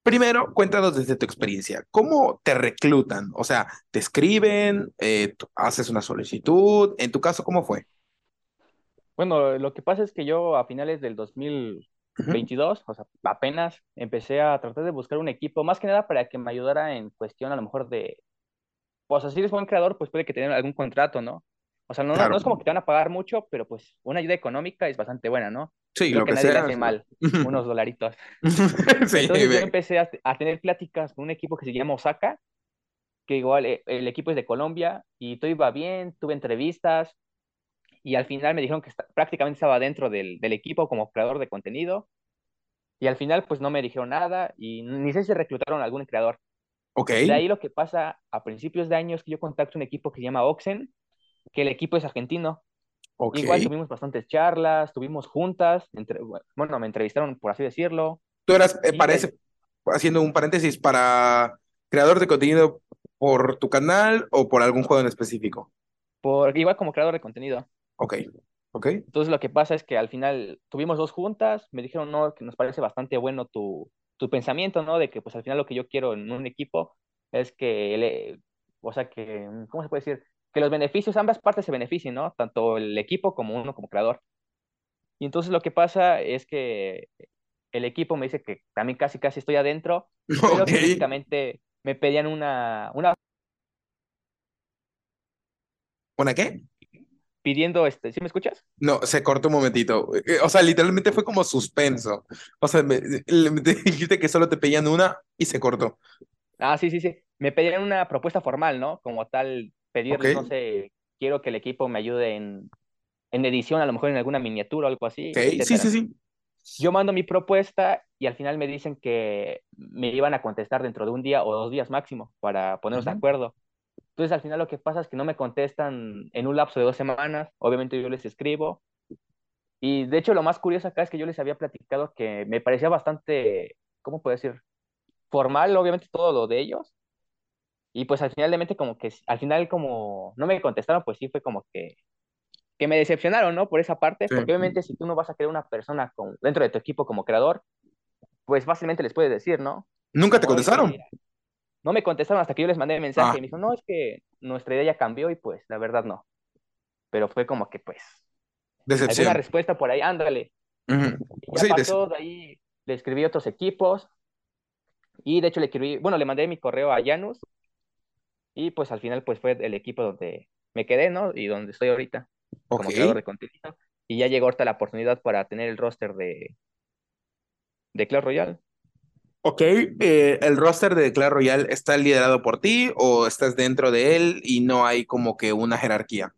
primero cuéntanos desde tu experiencia, ¿cómo te reclutan? O sea, ¿te escriben? ¿Haces una solicitud? En tu caso, ¿cómo fue? Bueno, lo que pasa es que yo a finales del 2022, o sea, apenas empecé a tratar de buscar un equipo, más que nada para que me ayudara en cuestión a lo mejor de, pues si eres buen creador, pues puede que tengan algún contrato, ¿no? O sea, no es como que te van a pagar mucho, pero pues una ayuda económica es bastante buena, ¿no? Sí, creo lo que nadie sea. Hace mal, unos dolaritos. Sí, entonces yo empecé a tener pláticas con un equipo que se llama Osaka, que igual el equipo es de Colombia, y todo iba bien, tuve entrevistas, y al final me dijeron que prácticamente estaba dentro del equipo como creador de contenido, y al final pues no me dijeron nada, y ni sé si reclutaron a algún creador. Okay. De ahí lo que pasa a principios de año es que yo contacto un equipo que se llama Oxen, que el equipo es argentino. Okay. Igual tuvimos bastantes charlas, tuvimos juntas, me entrevistaron, por así decirlo. Tú eras, parece, haciendo un paréntesis, para creador de contenido por tu canal o por algún juego en específico. Igual como creador de contenido. Ok. Entonces lo que pasa es que al final tuvimos 2 juntas, me dijeron, no, que nos parece bastante bueno tu pensamiento, ¿no? De que pues al final lo que yo quiero en un equipo es que, ¿cómo se puede decir? Que los beneficios, ambas partes se beneficien, ¿no? Tanto el equipo como uno como creador. Y entonces lo que pasa es que el equipo me dice que también casi estoy adentro, pero okay. Básicamente me pedían ¿Una qué? Pidiendo ¿sí me escuchas? No, se cortó un momentito. O sea, literalmente fue como suspenso. O sea, me dijiste que solo te pedían una y se cortó. Ah, sí. Me pedían una propuesta formal, ¿no? Como tal... Pedirles, okay. No sé, quiero que el equipo me ayude en edición, a lo mejor en alguna miniatura o algo así. Okay. Sí. Yo mando mi propuesta y al final me dicen que me iban a contestar dentro de un día o 2 días máximo para ponernos de acuerdo. Entonces al final lo que pasa es que no me contestan en un lapso de 2 semanas. Obviamente yo les escribo. Y de hecho lo más curioso acá es que yo les había platicado que me parecía bastante, ¿cómo puedo decir? Formal, obviamente todo lo de ellos. Y pues al final de mente como que, al final como no me contestaron, pues sí fue como que me decepcionaron, ¿no? Por esa parte, Sí, porque obviamente si tú no vas a crear una persona dentro de tu equipo como creador, pues fácilmente les puedes decir, ¿no? ¿Nunca te Como, oye, contestaron? mira, no me contestaron hasta que yo les mandé el mensaje y Ah, me dijo, no, es que nuestra idea ya cambió y pues la verdad no. Pero fue como que pues alguna decepción. respuesta por ahí, ándale. Ujú. Y ya Sí, pasó, de ahí le escribí a otros equipos y de hecho le escribí, bueno, le mandé mi correo a Llanos y pues al final pues fue el equipo donde me quedé, ¿no? Y donde estoy ahorita como creador ok. de contenido. Y ya llegó ahorita la oportunidad para tener el roster de Clash Royale. Ok, ¿el roster de Clash Royale está liderado por ti o estás dentro de él y no hay como que una jerarquía?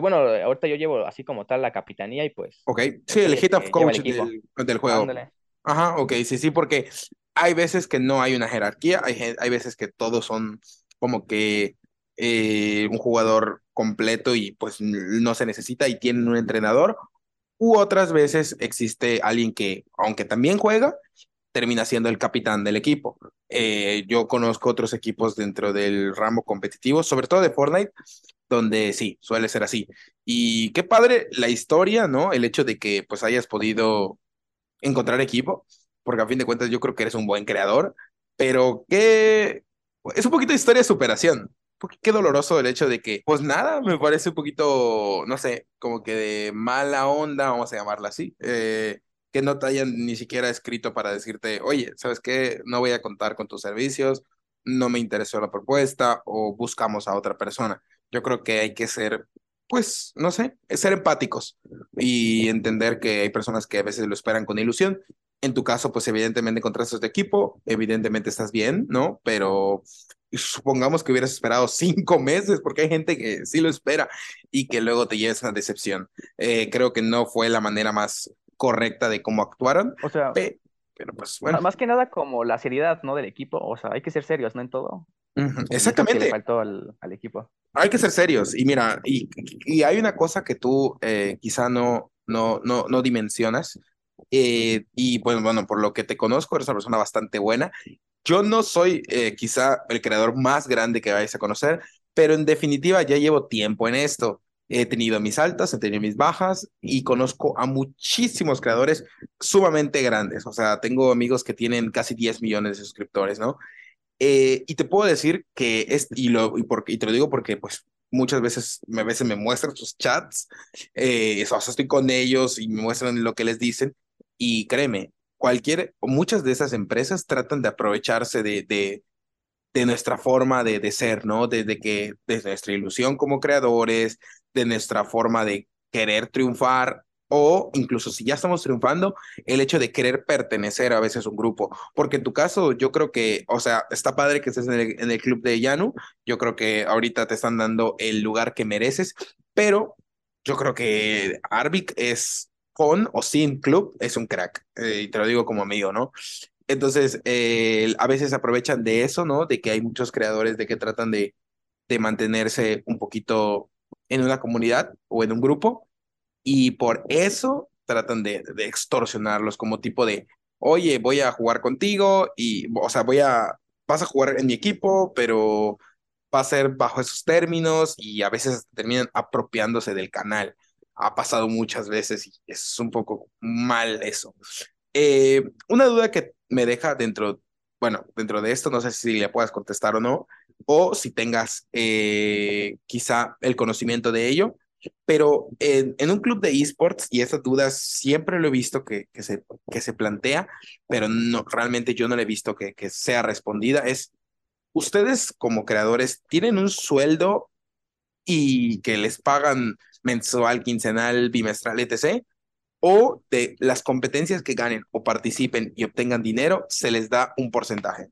Bueno, ahorita yo llevo así como tal la capitanía y pues Ok, sí, soy el el head of que lleva el coach equipo. del juego. Ándale. Ajá, ok, sí, porque hay veces que no hay una jerarquía, hay veces que todos son como que un jugador completo y pues no se necesita y tienen un entrenador, u otras veces existe alguien que, aunque también juega, termina siendo el capitán del equipo. Yo conozco otros equipos dentro del ramo competitivo, sobre todo de Fortnite, donde sí, suele ser así. Y qué padre la historia, ¿no? El hecho de que pues hayas podido encontrar equipo, porque a fin de cuentas yo creo que eres un buen creador, pero que es un poquito de historia de superación. Qué doloroso el hecho de que, pues nada, me parece un poquito, no sé, como que de mala onda, vamos a llamarla así, que no te hayan ni siquiera escrito para decirte, oye, ¿sabes qué? No voy a contar con tus servicios, no me interesó la propuesta o buscamos a otra persona. Yo creo que hay que ser, pues, no sé, ser empáticos y entender que hay personas que a veces lo esperan con ilusión. En tu caso, pues evidentemente encontraste tu equipo, evidentemente estás bien, ¿no? Pero supongamos que hubieras esperado 5 meses, porque hay gente que sí lo espera y que luego te lleves una decepción. Creo que no fue la manera más correcta de cómo actuaron, O sea, pero pues bueno. Más que nada como la seriedad, ¿no? Del equipo. O sea, hay que ser serios, ¿no? En todo. Ujú, Y es lo que le exactamente. faltó al equipo. Hay que ser serios. Y mira, y hay una cosa que tú quizá no dimensionas. Y pues bueno, por lo que te conozco, eres una persona bastante buena. Yo no soy quizá el creador más grande que vayas a conocer, pero en definitiva ya llevo tiempo en esto. He tenido mis altas, he tenido mis bajas y conozco a muchísimos creadores sumamente grandes. O sea, tengo amigos que tienen casi 10 millones de suscriptores, ¿no? Y te puedo decir que y te lo digo porque pues muchas veces me muestran sus chats, o sea, estoy con ellos y me muestran lo que les dicen y créeme, muchas de esas empresas tratan de aprovecharse de nuestra forma de ser, ¿no? De nuestra ilusión como creadores, de nuestra forma de querer triunfar, o incluso si ya estamos triunfando, el hecho de querer pertenecer a veces a un grupo. Porque en tu caso, yo creo que, o sea, está padre que estés en el club de Yanu, yo creo que ahorita te están dando el lugar que mereces, pero yo creo que Arvic es con o sin club, es un crack, y te lo digo como amigo, ¿no? Entonces, a veces aprovechan de eso, ¿no? De que hay muchos creadores de que tratan de mantenerse un poquito en una comunidad o en un grupo y por eso tratan de extorsionarlos como tipo de, oye, voy a jugar contigo y, o sea, vas a jugar en mi equipo, pero va a ser bajo esos términos y a veces terminan apropiándose del canal. Ha pasado muchas veces y es un poco mal eso. Una duda que me deja dentro de esto, no sé si le puedas contestar o no, o si tengas quizá el conocimiento de ello, pero en un club de esports, y esa duda siempre lo he visto que se plantea, pero no, realmente yo no le he visto que sea respondida, es, ¿ustedes como creadores tienen un sueldo y que les pagan mensual, quincenal, bimestral, etc.? ¿O de las competencias que ganen o participen y obtengan dinero, se les da un porcentaje?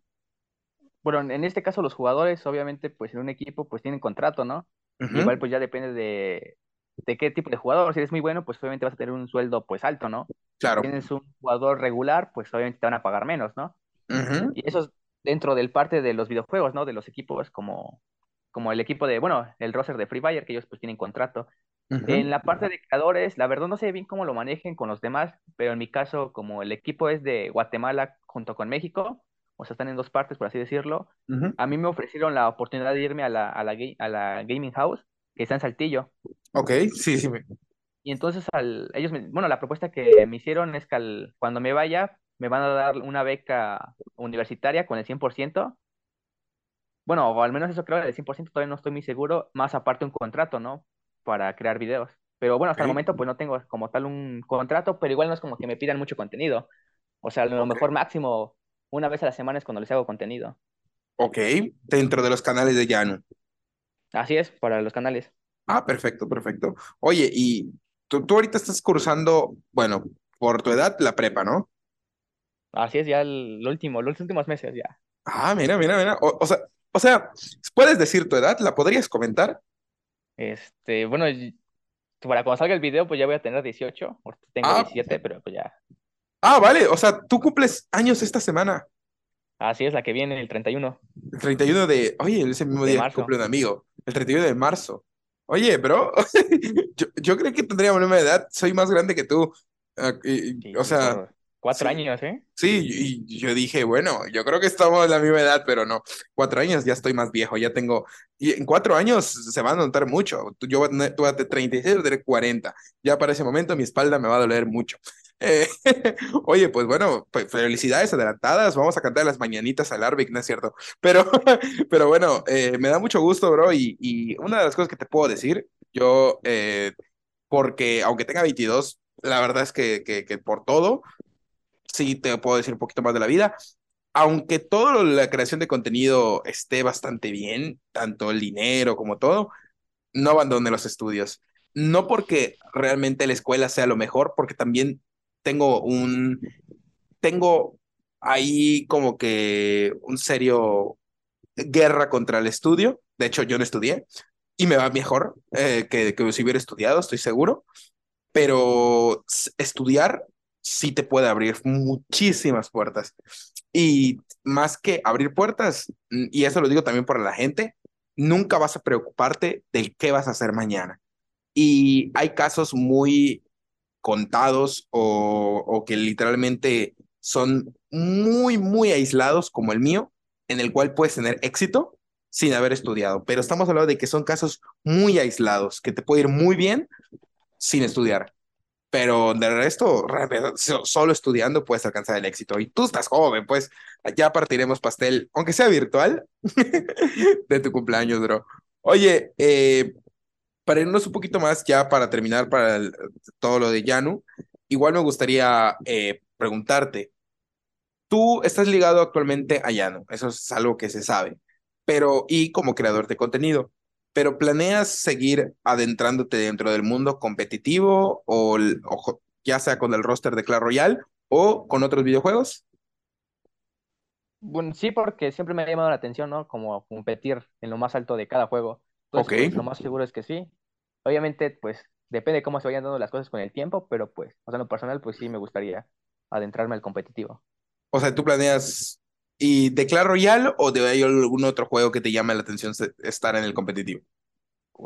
Bueno, en este caso los jugadores, obviamente, pues en un equipo, pues tienen contrato, ¿no? Ujú. Igual pues ya depende de qué tipo de jugador. Si eres muy bueno, pues obviamente vas a tener un sueldo pues alto, ¿no? Si Claro. tienes un jugador regular, pues obviamente te van a pagar menos, ¿no? Ujú. Y eso es dentro del parte de los videojuegos, ¿no? De los equipos como el equipo bueno, el roster de Free Fire, que ellos pues tienen contrato. Ujú. En la parte de creadores, la verdad no sé bien cómo lo manejen con los demás, pero en mi caso, como el equipo es de Guatemala junto con México, o sea, están en dos partes, por así decirlo. Ujú. A mí me ofrecieron la oportunidad de irme a la gaming house, que está en Saltillo. Ok, sí. Y entonces bueno, la propuesta que me hicieron es que cuando me vaya, me van a dar una beca universitaria con el 100%. Bueno, o al menos eso creo, el 100% todavía no estoy muy seguro, más aparte un contrato, ¿no? Para crear videos. Pero bueno, hasta el Ok, momento pues no tengo como tal un contrato, pero igual no es como que me pidan mucho contenido. O sea, a lo ok. mejor máximo una vez a la semana es cuando les hago contenido. Ok, dentro de los canales de Llanos. Así es, para los canales. Ah, perfecto, perfecto. Oye, y tú ahorita estás cursando, bueno, por tu edad, la prepa, ¿no? Así es, ya los últimos meses ya. Ah, mira, mira, mira. O sea, ¿puedes decir tu edad? ¿La podrías comentar? Bueno, para cuando salga el video, pues ya voy a tener 18, ahorita tengo Ah, 17, pero pues ya. ah, vale. O sea, tú cumples años esta semana. Así es, la que viene, el 31 El 31 de... Oye, ese mismo de día que marzo. cumple un amigo. El 31 de marzo. Oye, bro. Yo creo que tendría la misma edad. Soy más grande que tú. Ah, o Sí, sea, por 4 sí. años, ¿eh? Sí, y yo dije, bueno, yo creo que estamos a la misma edad, pero no. 4 años ya estoy más viejo, ya tengo. Y en 4 años se va a notar mucho. Tú vas de 36, yo tendré 40. Ya para ese momento mi espalda me va a doler mucho. Eh, Oye, pues bueno, felicidades adelantadas. Vamos a cantar las mañanitas al Arvic, ¿no es cierto? Pero, pero bueno, me da mucho gusto, bro. Y una de las cosas que te puedo decir, yo, porque aunque tenga 22, la verdad es que por todo sí te puedo decir un poquito más de la vida. Aunque toda la creación de contenido esté bastante bien, tanto el dinero como todo, no abandone los estudios. No porque realmente la escuela sea lo mejor, porque también tengo un, tengo ahí como que un serio guerra contra el estudio. De hecho, yo no estudié y me va mejor que si hubiera estudiado, estoy seguro, pero estudiar sí te puede abrir muchísimas puertas. Y más que abrir puertas, y eso lo digo también para la gente, nunca vas a preocuparte del qué vas a hacer mañana. Y hay casos muy contados o que literalmente son muy, muy aislados, como el mío, en el cual puedes tener éxito sin haber estudiado. Pero estamos hablando de que son casos muy aislados, que te puede ir muy bien sin estudiar. Pero del resto, solo estudiando puedes alcanzar el éxito. Y tú estás joven, pues ya partiremos pastel, aunque sea virtual, de tu cumpleaños, bro. Oye, para irnos un poquito más, ya para terminar, para todo lo de Yanu, igual me gustaría preguntarte, tú estás ligado actualmente a Llano, eso es algo que se sabe, pero y como creador de contenido, pero ¿planeas seguir adentrándote dentro del mundo competitivo o ya sea con el roster de Clash Royale o con otros videojuegos? Bueno, sí, porque siempre me ha llamado la atención, ¿no? Como competir en lo más alto de cada juego. Entonces, Ok, pues lo más seguro es que sí. Obviamente, pues depende de cómo se vayan dando las cosas con el tiempo, pero pues, o sea, en lo personal, pues sí me gustaría adentrarme al competitivo. o sea, ¿tú planeas y de Clash Royale o de hay algún otro juego que te llame la atención estar en el competitivo?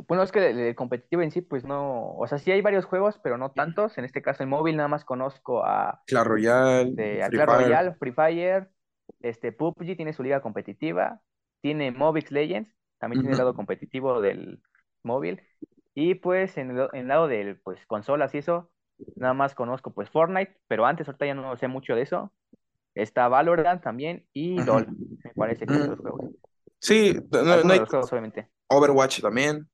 Bueno, es que el competitivo en sí, pues no, o sea, sí hay varios juegos, pero no tantos. En este caso, en móvil nada más conozco a, Clash Royale, a Free Clash Fire. Royale, Free Fire, PUBG tiene su liga competitiva, tiene Mobix Legends, también tiene el Ujú. lado competitivo del móvil, y pues en el lado del, pues, consolas y eso, nada más conozco pues Fortnite, pero antes, ahorita ya no sé mucho de eso. Está Valorant también y Ujú. LOL, me parece que son los Mm, juegos. Sí, no Algunos de hay los juegos, obviamente. Overwatch también.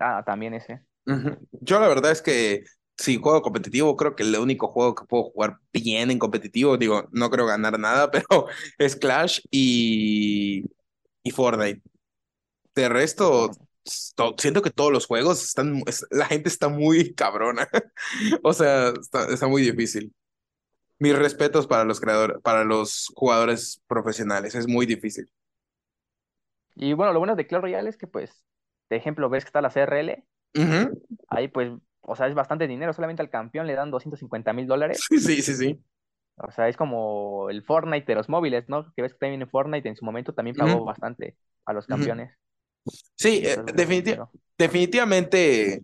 Ah, también ese. Ujú. Yo la verdad es que si juego competitivo, creo que el único juego que puedo jugar bien en competitivo, digo, no creo ganar nada, pero es Clash y Fortnite. De Y resto, Fortnite. Siento que todos los juegos la gente está muy cabrona. O sea, está muy difícil. Mis respetos para para los jugadores profesionales, es muy difícil. Y bueno, lo bueno de Clash Royale es que, pues, de ejemplo, ves que está la CRL, Ujú. ahí pues, o sea, es bastante dinero, solamente al campeón le dan 250 mil dólares. Sí. O sea, es como el Fortnite de los móviles, ¿no? Que ves que también en Fortnite en su momento también Ujú, pagó bastante a los ujú. campeones. Sí, Y eso es bastante dinero. definitivamente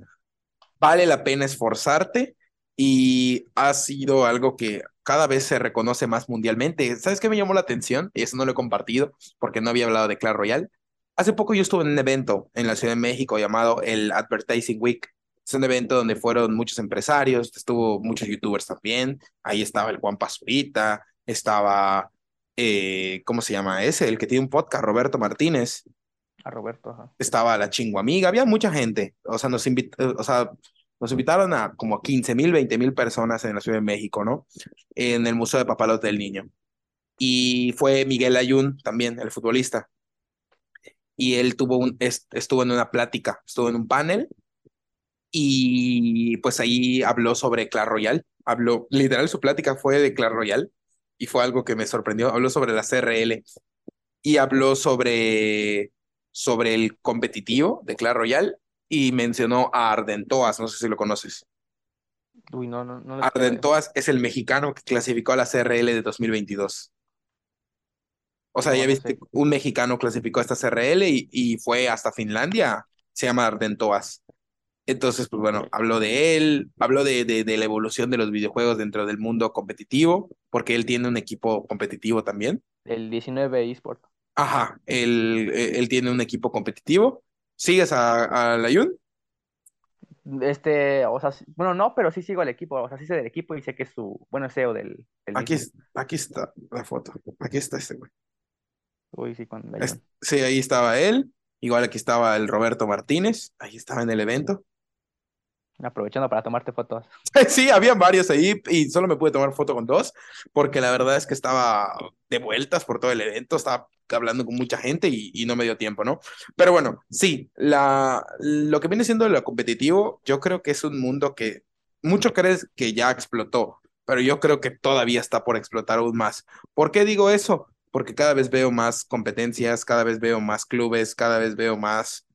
vale la pena esforzarte y ha sido algo que cada vez se reconoce más mundialmente. ¿Sabes qué me llamó la atención? Y eso no lo he compartido porque no había hablado de Clash Royale. Hace poco yo estuve en un evento en la Ciudad de México llamado el Advertising Week. Es un evento donde fueron muchos empresarios, estuvo muchos youtubers también. Ahí estaba el Juan Pazurita, estaba, ¿cómo se llama ese? El que tiene un podcast, Roberto Martínez. A Roberto, ajá. Estaba la Chinguamiga, había mucha gente. O sea, nos invitaron a como 15,000, 20,000 personas en la Ciudad de México, ¿no? En el Museo de Papalote del Niño. Y fue Miguel Ayun también, el futbolista. Y él estuvo en una plática, estuvo en un panel. Y pues ahí habló sobre Clash Royale. Habló, literal, su plática fue de Clash Royale. Y fue algo que me sorprendió. Habló sobre la CRL. Y habló sobre el competitivo de Clash Royale y mencionó a Ardentoas, no sé si lo conoces. Uy, no Ardentoas es el mexicano que clasificó a la CRL de 2022. O sea, no, ya viste, no sé. Un mexicano clasificó a esta CRL y fue hasta Finlandia, se llama Ardentoas. Entonces, pues bueno, habló de él, habló de la evolución de los videojuegos dentro del mundo competitivo, porque él tiene un equipo competitivo también. El 19 eSport. Ajá, él tiene un equipo competitivo. ¿Sigues a Layun? O sea, bueno, no, pero sí sigo al equipo. O sea, sí sé del equipo y sé que es es CEO del aquí está la foto. Aquí está este güey. Uy, sí, con Layun. Sí, ahí estaba él. Igual aquí estaba el Roberto Martínez. Ahí estaba en el evento. Aprovechando para tomarte fotos. Sí, había varios ahí y solo me pude tomar foto con dos, porque la verdad es que estaba de vueltas por todo el evento. Estaba hablando con mucha gente y no me dio tiempo, ¿no? Pero bueno, sí, lo que viene siendo lo competitivo, yo creo que es un mundo que mucho crees que ya explotó, pero yo creo que todavía está por explotar aún más. ¿Por qué digo eso? Porque cada vez veo más competencias, cada vez veo más clubes, cada vez veo más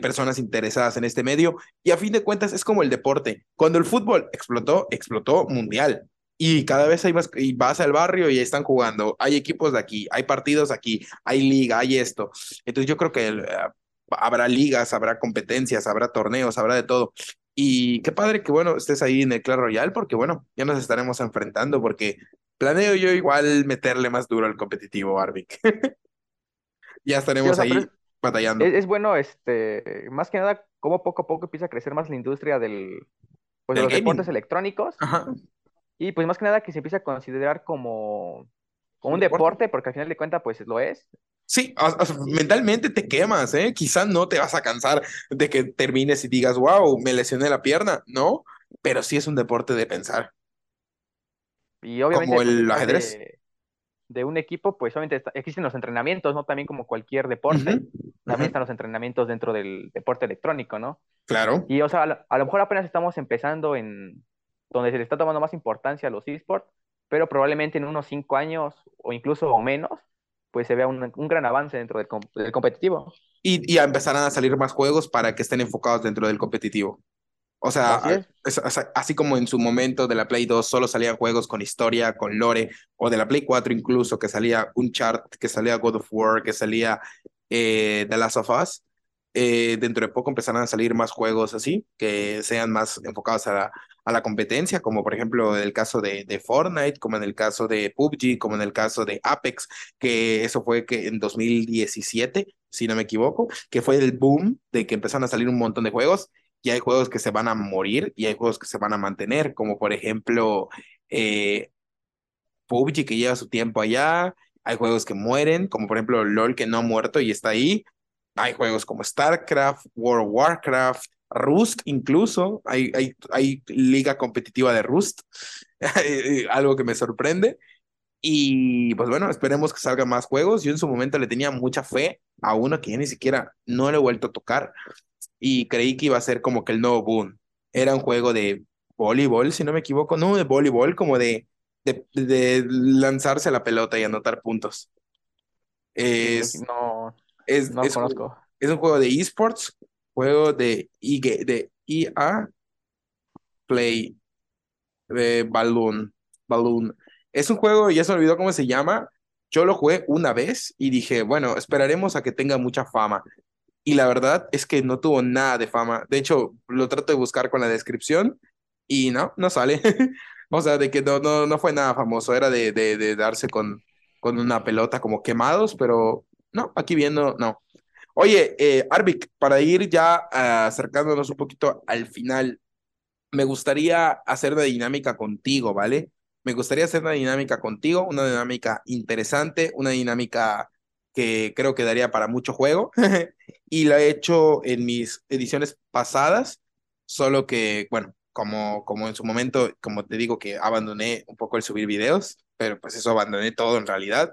personas interesadas en este medio, y a fin de cuentas es como el deporte. Cuando el fútbol explotó mundial. Y cada vez hay más, y vas al barrio y están jugando, hay equipos de aquí, hay partidos aquí, hay liga, hay esto. Entonces yo creo que habrá ligas, habrá competencias, habrá torneos, habrá de todo. Y qué padre que, bueno, estés ahí en el Clash Royale, porque, bueno, ya nos estaremos enfrentando, porque planeo yo igual meterle más duro al competitivo, Arvic. Ya estaremos ahí batallando. Es bueno, más que nada, cómo poco a poco empieza a crecer más la industria de los gaming. Deportes electrónicos. Ajá. Y pues más que nada que se empiece a considerar como un deporte, porque al final de cuentas pues lo es. Sí, mentalmente te quemas, ¿eh? Quizás no te vas a cansar de que termines y digas, wow, me lesioné la pierna, ¿no? Pero sí es un deporte de pensar. Y obviamente, como el ajedrez. De un equipo, pues obviamente existen los entrenamientos, ¿no? También como cualquier deporte, también están los entrenamientos dentro del deporte electrónico, ¿no? Claro. Y o sea, a lo mejor apenas estamos empezando en donde se le está tomando más importancia a los eSports, pero probablemente en unos 5 años o incluso menos, pues se vea un gran avance dentro del competitivo. Y empezarán a salir más juegos para que estén enfocados dentro del competitivo. O sea, así como en su momento de la Play 2 solo salían juegos con historia, con lore, o de la Play 4 incluso, que salía Uncharted, que salía God of War, que salía The Last of Us, dentro de poco empezarán a salir más juegos así, que sean más enfocados a la competencia, como por ejemplo en el caso de Fortnite, como en el caso de PUBG, como en el caso de Apex, que eso fue que en 2017, si no me equivoco, que fue el boom de que empezaron a salir un montón de juegos, y hay juegos que se van a morir, y hay juegos que se van a mantener, como por ejemplo PUBG, que lleva su tiempo allá, hay juegos que mueren, como por ejemplo LOL, que no ha muerto y está ahí, hay juegos como StarCraft, World of Warcraft, Rust incluso, hay liga competitiva de Rust, algo que me sorprende, y pues bueno, esperemos que salgan más juegos. Yo en su momento le tenía mucha fe a uno que ya ni siquiera no lo he vuelto a tocar, y creí que iba a ser como que el nuevo boom, era un juego de voleibol, si no me equivoco, no de voleibol, como de lanzarse la pelota y anotar puntos. No conozco. Es un juego de eSports, juego de EA Play Balloon. Es un juego, ya se me olvidó cómo se llama. Yo lo jugué una vez y dije, bueno, esperaremos a que tenga mucha fama. Y la verdad es que no tuvo nada de fama. De hecho, lo trato de buscar con la descripción y no sale. O sea, de que no fue nada famoso, era de darse con una pelota como quemados, pero no, aquí viendo, no. Oye, Arvic, para ir ya acercándonos un poquito al final, me gustaría hacer una dinámica contigo, ¿vale? Me gustaría hacer una dinámica contigo, una dinámica interesante, una dinámica que creo que daría para mucho juego, y la he hecho en mis ediciones pasadas, solo que, bueno, como en su momento, como te digo que abandoné un poco el subir videos, pero pues eso, abandoné todo en realidad.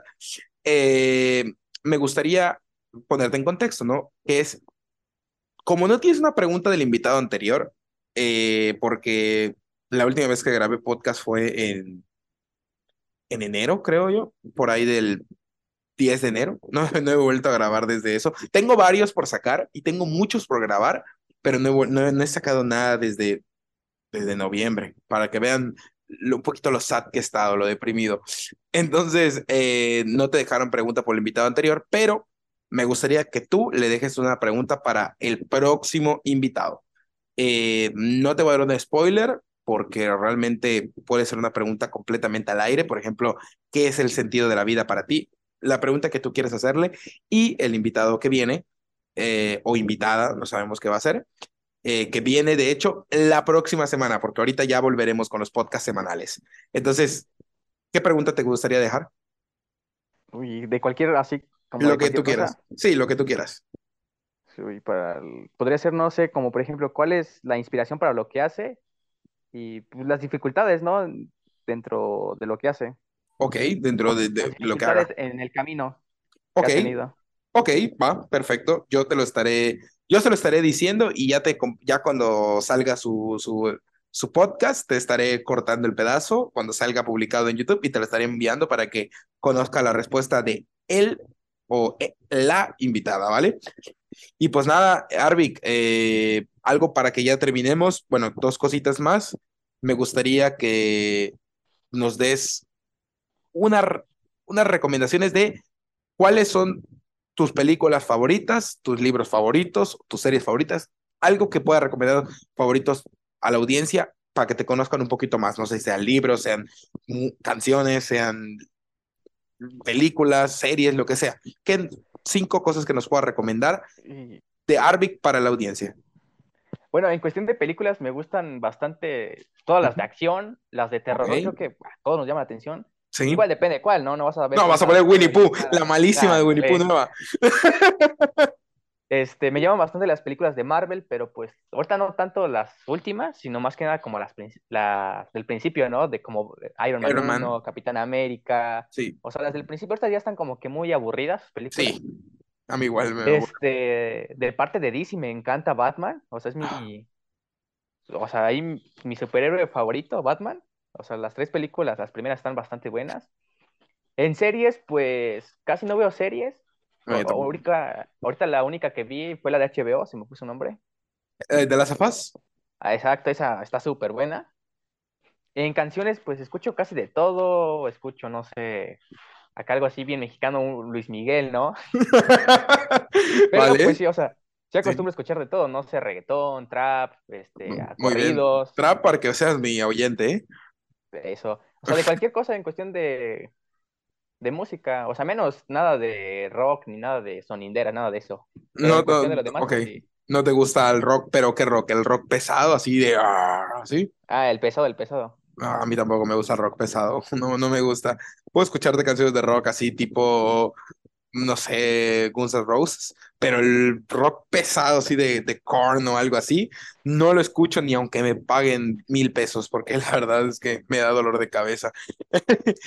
Me gustaría ponerte en contexto, ¿no? Que es, como no tienes una pregunta del invitado anterior, porque la última vez que grabé podcast fue en enero, creo yo, por ahí del 10 de enero. No he vuelto a grabar desde eso. Tengo varios por sacar y tengo muchos por grabar, pero no he sacado nada desde noviembre, para que vean un poquito lo sad que he estado, lo deprimido. Entonces, no te dejaron pregunta por el invitado anterior, pero me gustaría que tú le dejes una pregunta para el próximo invitado. No te voy a dar un spoiler, porque realmente puede ser una pregunta completamente al aire. Por ejemplo, ¿qué es el sentido de la vida para ti? La pregunta que tú quieres hacerle, y el invitado que viene, o invitada, no sabemos qué va a ser, que viene, de hecho, la próxima semana, porque ahorita ya volveremos con los podcasts semanales. Entonces, ¿qué pregunta te gustaría dejar? Uy, de cualquier, así como lo que tú quieras. Sí, lo que tú quieras. Sí, podría ser, no sé, como por ejemplo, ¿cuál es la inspiración para lo que hace? Y pues, las dificultades, ¿no? Dentro de lo que hace. Ok, dentro de lo que haga. En el camino. Ok, va, perfecto. Yo se lo estaré diciendo, y ya cuando salga su podcast, te estaré cortando el pedazo cuando salga publicado en YouTube, y te lo estaré enviando para que conozca la respuesta de él o la invitada, ¿vale? Y pues nada, Arvic, algo para que ya terminemos. Bueno, dos cositas más. Me gustaría que nos des unas recomendaciones de cuáles son tus películas favoritas, tus libros favoritos, tus series favoritas, algo que pueda recomendar favoritos a la audiencia para que te conozcan un poquito más. No sé, sean libros, sean canciones, sean películas, series, lo que sea. ¿Qué 5 cosas que nos pueda recomendar de Arvic para la audiencia? Bueno, en cuestión de películas me gustan bastante todas las de acción, las de terror, creo que a todos nos llama la atención. Sí. Igual depende de cuál, ¿no? No vas a ver. No, vas a poner Winnie Pooh, la malísima de Winnie Pooh nueva. Me llaman bastante las películas de Marvel, pero pues ahorita no tanto las últimas, sino más que nada como las del principio, ¿no? De como Iron Man. 1, Capitán América. Sí. O sea, las del principio ahorita ya están como que muy aburridas películas. Sí. A mí igual me de parte de DC me encanta Batman, o sea, es o sea, ahí mi superhéroe favorito, Batman. O sea, las 3 películas, las primeras están bastante buenas. En series, pues, casi no veo series. Ahorita la única que vi fue la de HBO, se me puso un nombre. ¿De las afas? Ah, exacto, esa está súper buena. En canciones, pues, escucho casi de todo. Escucho, no sé, acá algo así bien mexicano, Luis Miguel, ¿no? Pero, vale. Pues, sí, o sea, yo acostumbro a escuchar de todo, no sé, reggaetón, trap, corridos. Bien. Trap para que seas mi oyente, ¿eh? Eso, o sea, de cualquier cosa en cuestión de música, o sea, menos nada de rock, ni nada de sonindera, nada de eso. Sí. No te gusta el rock, pero ¿qué rock? ¿El rock pesado, así de así? Ah, el pesado. A mí tampoco me gusta el rock pesado, no me gusta. Puedo escucharte canciones de rock así tipo, no sé, Guns N' Roses, pero el rock pesado así de Korn o algo así, no lo escucho ni aunque me paguen $1000, porque la verdad es que me da dolor de cabeza.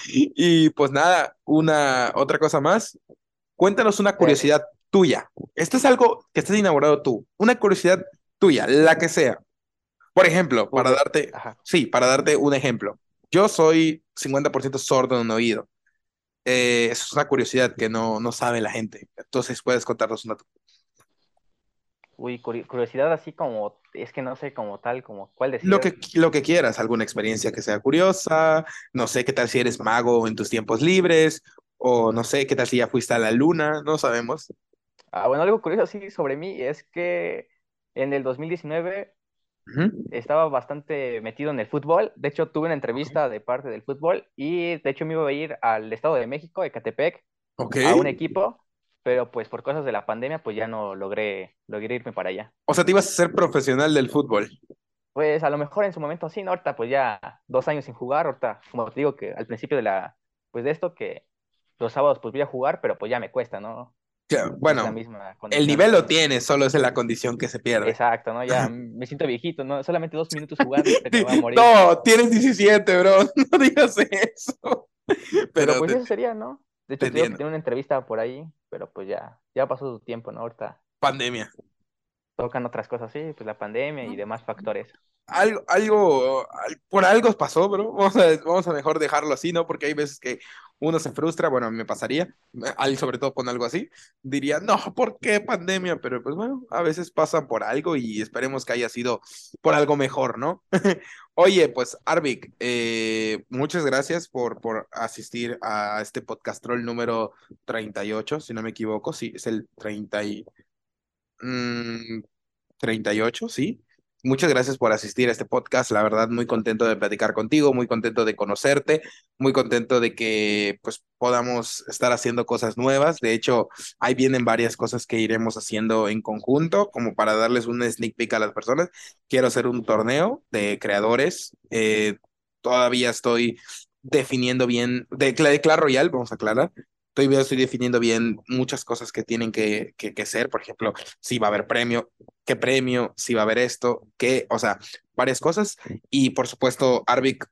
Y pues nada, otra cosa más. Cuéntanos una curiosidad tuya. Esto es algo que estés enamorado tú. Una curiosidad tuya, la que sea. Por ejemplo, para darte un ejemplo. Yo soy 50% sordo en un oído. Es una curiosidad que no sabe la gente. Entonces, puedes contarnos una. Uy, curiosidad así como, es que no sé como tal, como cuál decir. Lo que quieras, alguna experiencia que sea curiosa, no sé, qué tal si eres mago en tus tiempos libres, o no sé, qué tal si ya fuiste a la luna, no sabemos. Bueno, algo curioso así sobre mí es que en el 2019 Ujú. Estaba bastante metido en el fútbol. De hecho, tuve una entrevista de parte del fútbol y de hecho me iba a ir al Estado de México, Ecatepec, Ok. a un equipo, pero pues por cosas de la pandemia, pues ya no logré irme para allá. O sea, te ibas a ser profesional del fútbol. Pues a lo mejor en su momento sí, ¿no? Ahorita pues ya 2 años sin jugar, ahorita como te digo que al principio pues de esto que los sábados pues voy a jugar, pero pues ya me cuesta, ¿no? Claro, No es la bueno, misma el condición. nivel lo tienes, solo es la condición que se pierde. Exacto, ¿no? Ya me siento viejito, ¿no? Solamente 2 minutos jugando, ahorita que me voy a morir. No, tienes 17, bro. No digas eso. Pero Pero pues eso sería, ¿no? De te hecho, te digo que entiendo. tenía una entrevista por ahí, pero pues ya pasó su tiempo, ¿no? Ahorita Pandemia. tocan otras cosas, sí, pues la pandemia y demás factores. Por algo pasó, bro. Vamos a mejor dejarlo así, ¿no? Porque hay veces que uno se frustra, bueno, me pasaría, sobre todo con algo así, diría, no, ¿por qué pandemia? Pero pues bueno, a veces pasan por algo y esperemos que haya sido por algo mejor, ¿no? Oye, pues Arvic, muchas gracias por asistir a este podcastrol número 38, si no me equivoco, sí, es el mm, 38, sí. Muchas gracias por asistir a este podcast. La verdad, muy contento de platicar contigo, muy contento de conocerte, muy contento de que pues podamos estar haciendo cosas nuevas. De hecho, ahí vienen varias cosas que iremos haciendo en conjunto, como para darles un sneak peek a las personas. Quiero hacer un torneo de creadores. Todavía estoy definiendo bien, de Clash Royale, vamos a aclarar. Estoy definiendo bien muchas cosas que tienen que ser, por ejemplo, si va a haber premio, qué premio, si va a haber esto, qué, o sea, varias cosas. Y por supuesto, Arvic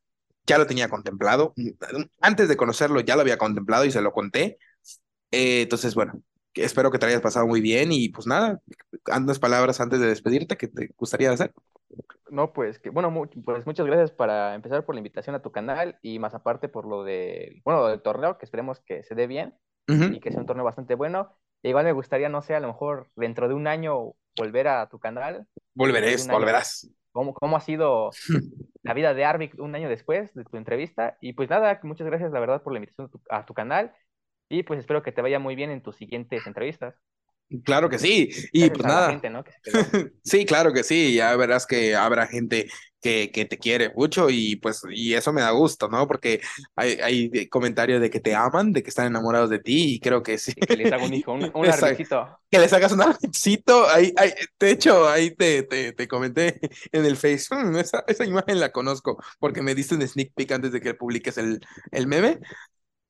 ya lo tenía contemplado, antes de conocerlo ya lo había contemplado y se lo conté. Entonces, bueno, espero que te hayas pasado muy bien y pues nada, unas palabras antes de despedirte que te gustaría hacer. No, pues que, bueno, pues muchas gracias para empezar por la invitación a tu canal y más aparte por lo del torneo, que esperemos que se dé bien Ujú. y que sea un torneo bastante bueno. E igual me gustaría, no sé, a lo mejor dentro de un año volver a tu canal, después de un año, Volverás. cómo ha sido la vida de Arvic un año después de tu entrevista. Y pues nada, muchas gracias, la verdad, por la invitación a tu canal y pues espero que te vaya muy bien en tus siguientes entrevistas. Claro que sí. Y Gracias pues a la nada. gente, ¿no? Que se quedó. Sí, claro que sí, ya verás que habrá gente que te quiere mucho y pues y eso me da gusto, ¿no? Porque hay comentarios de que te aman, de que están enamorados de ti y creo que sí. Y que les haga un hijo, un Esa- arbicito. Que le sacas un arpecito, de hecho, ahí te comenté en el Facebook, esa imagen la conozco porque me diste un sneak peek antes de que publiques el meme.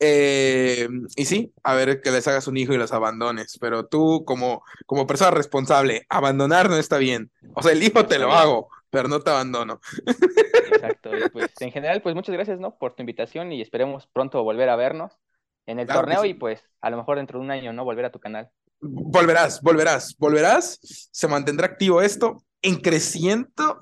Y sí, a ver que les hagas un hijo y los abandones, pero tú como persona responsable, abandonar no está bien. O sea, el No hijo te está lo bien. hago, pero no te abandono. Exacto, y pues en general, pues muchas gracias, ¿no? Por tu invitación y esperemos pronto volver a vernos en el Claro que torneo y sí. pues a lo mejor dentro de un año, ¿no? Volver a tu canal. Volverás. Se mantendrá activo esto en creciendo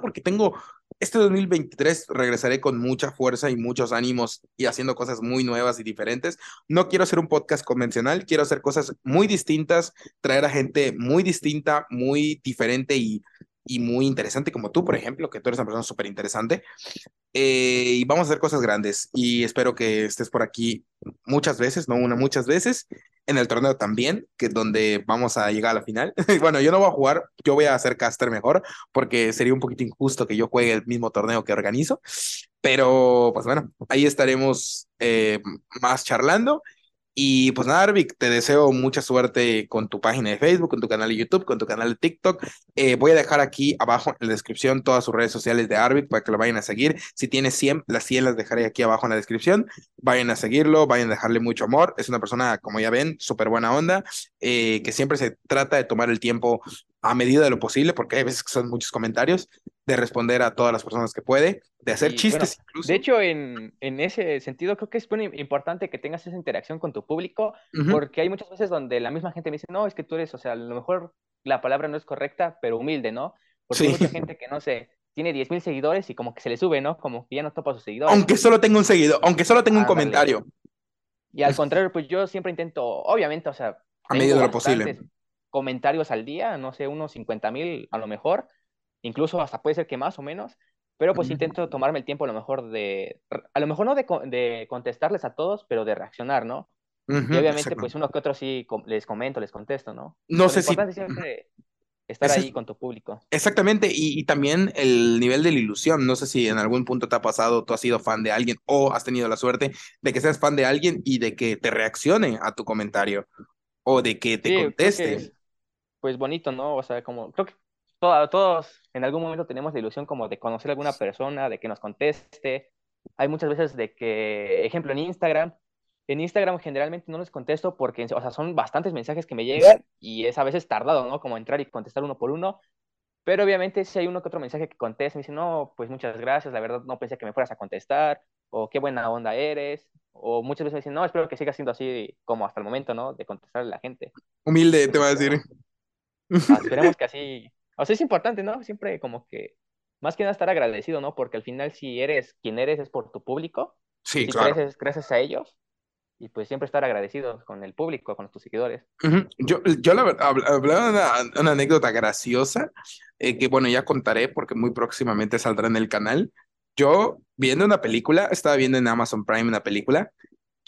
porque tengo este 2023 regresaré con mucha fuerza y muchos ánimos y haciendo cosas muy nuevas y diferentes. No quiero hacer un podcast convencional, quiero hacer cosas muy distintas, traer a gente muy distinta, muy diferente y muy interesante como tú, por ejemplo, que tú eres una persona súper interesante. Y vamos a hacer cosas grandes y espero que estés por aquí muchas veces, no una, muchas veces, en el torneo también, que es donde vamos a llegar a la final. Bueno, yo no voy a jugar, yo voy a hacer caster mejor, porque sería un poquito injusto que yo juegue el mismo torneo que organizo, pero pues bueno, ahí estaremos más charlando. Y pues nada, Arvic, te deseo mucha suerte con tu página de Facebook, con tu canal de YouTube, con tu canal de TikTok. Voy a dejar aquí abajo en la descripción todas sus redes sociales de Arvic para que lo vayan a seguir. Si tienes 100, las 100 las dejaré aquí abajo en la descripción. Vayan a seguirlo, vayan a dejarle mucho amor. Es una persona, como ya ven, súper buena onda, que siempre se trata de tomar el tiempo a medida de lo posible, porque hay veces que son muchos comentarios, de responder a todas las personas que puede, de hacer Y bueno, chistes de incluso. hecho, en ese sentido, creo que es muy importante que tengas esa interacción con tu público, Ujú. porque hay muchas veces donde la misma gente me dice, no, es que tú eres, o sea, a lo mejor la palabra no es correcta, pero humilde, ¿no? Porque hay Sí. mucha gente que, no sé, tiene 10,000 seguidores y como que se le sube, ¿no? Como que ya no topa a sus seguidores. Aunque solo tenga un seguido, aunque solo tenga un Ándale. comentario, Y al contrario, pues yo siempre intento, obviamente, o sea, a medida tengo de lo posible. bastantes comentarios al día, no sé, unos 50,000 a lo mejor, incluso hasta puede ser que más o menos, pero pues Ujú. intento tomarme el tiempo a lo mejor a lo mejor no de contestarles a todos, pero de reaccionar, ¿no? Y obviamente, pues Exactamente. uno que otro sí les comento, les contesto, ¿no? No Pero lo sé si. importante Ujú. siempre. estar Ese ahí es- con tu público. Exactamente, y también el nivel de la ilusión. No sé si en algún punto te ha pasado, tú has sido fan de alguien o has tenido la suerte de que seas fan de alguien y de que te reaccione a tu comentario o de que te Sí, creo que conteste. es pues bonito, ¿no? O sea, como creo que todos en algún momento tenemos la ilusión como de conocer a alguna persona, de que nos conteste. Hay muchas veces de que, ejemplo, en Instagram generalmente no les contesto porque, o sea, son bastantes mensajes que me llegan y es a veces tardado, ¿no? Como entrar y contestar uno por uno. Pero obviamente si hay uno que otro mensaje que contesta, me dice, no, pues muchas gracias, la verdad no pensé que me fueras a contestar, o qué buena onda eres, o muchas veces me dicen, no, espero que sigas siendo así como hasta el momento, ¿no? De contestarle a la gente. Humilde, te Entonces, va a pues decir. bueno, esperemos que así, o sea, es importante, ¿no? Siempre como que, más que nada estar agradecido, ¿no? Porque al final si eres quien eres es por tu público, Sí, si claro. creces gracias a ellos, y pues siempre estar agradecido con el público, con tus seguidores. Ujú. Yo la verdad, hablaba de una anécdota graciosa, que bueno, ya contaré porque muy próximamente saldrá en el canal. Yo viendo una película, estaba viendo en Amazon Prime una película,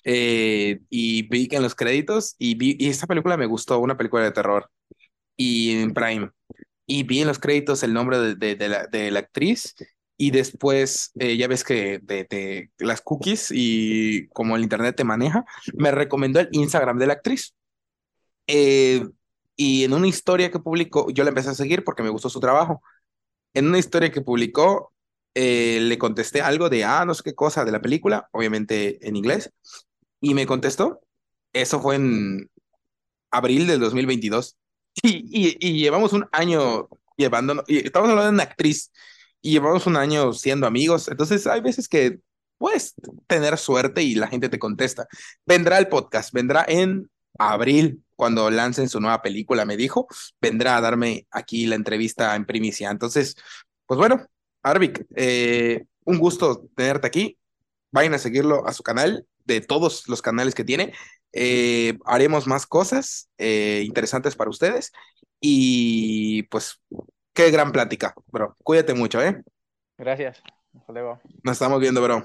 y vi que en los créditos, y esta película me gustó, una película de terror, y en Prime. Y vi en los créditos el nombre de la actriz. Y después, ya ves que las cookies y como el internet te maneja, me recomendó el Instagram de la actriz. Eh, Y en una historia que publicó, yo la empecé a seguir porque me gustó su trabajo. En una historia que publicó, le contesté algo de, no sé qué cosa, de la película, obviamente en inglés. Y me contestó, eso fue en abril del 2022. Y llevamos un año llevándonos, y estamos hablando de una actriz, y llevamos un año siendo amigos. Entonces hay veces que puedes tener suerte y la gente te contesta. Vendrá el podcast, vendrá en abril, cuando lancen su nueva película, me dijo, vendrá a darme aquí la entrevista en primicia. Entonces, pues bueno, Arvic, un gusto tenerte aquí. Vayan a seguirlo a su canal, de todos los canales que tiene. Haremos más cosas interesantes para ustedes. Y pues, qué gran plática, bro. Cuídate mucho, ¿eh? Gracias, hasta luego. Nos estamos viendo, bro.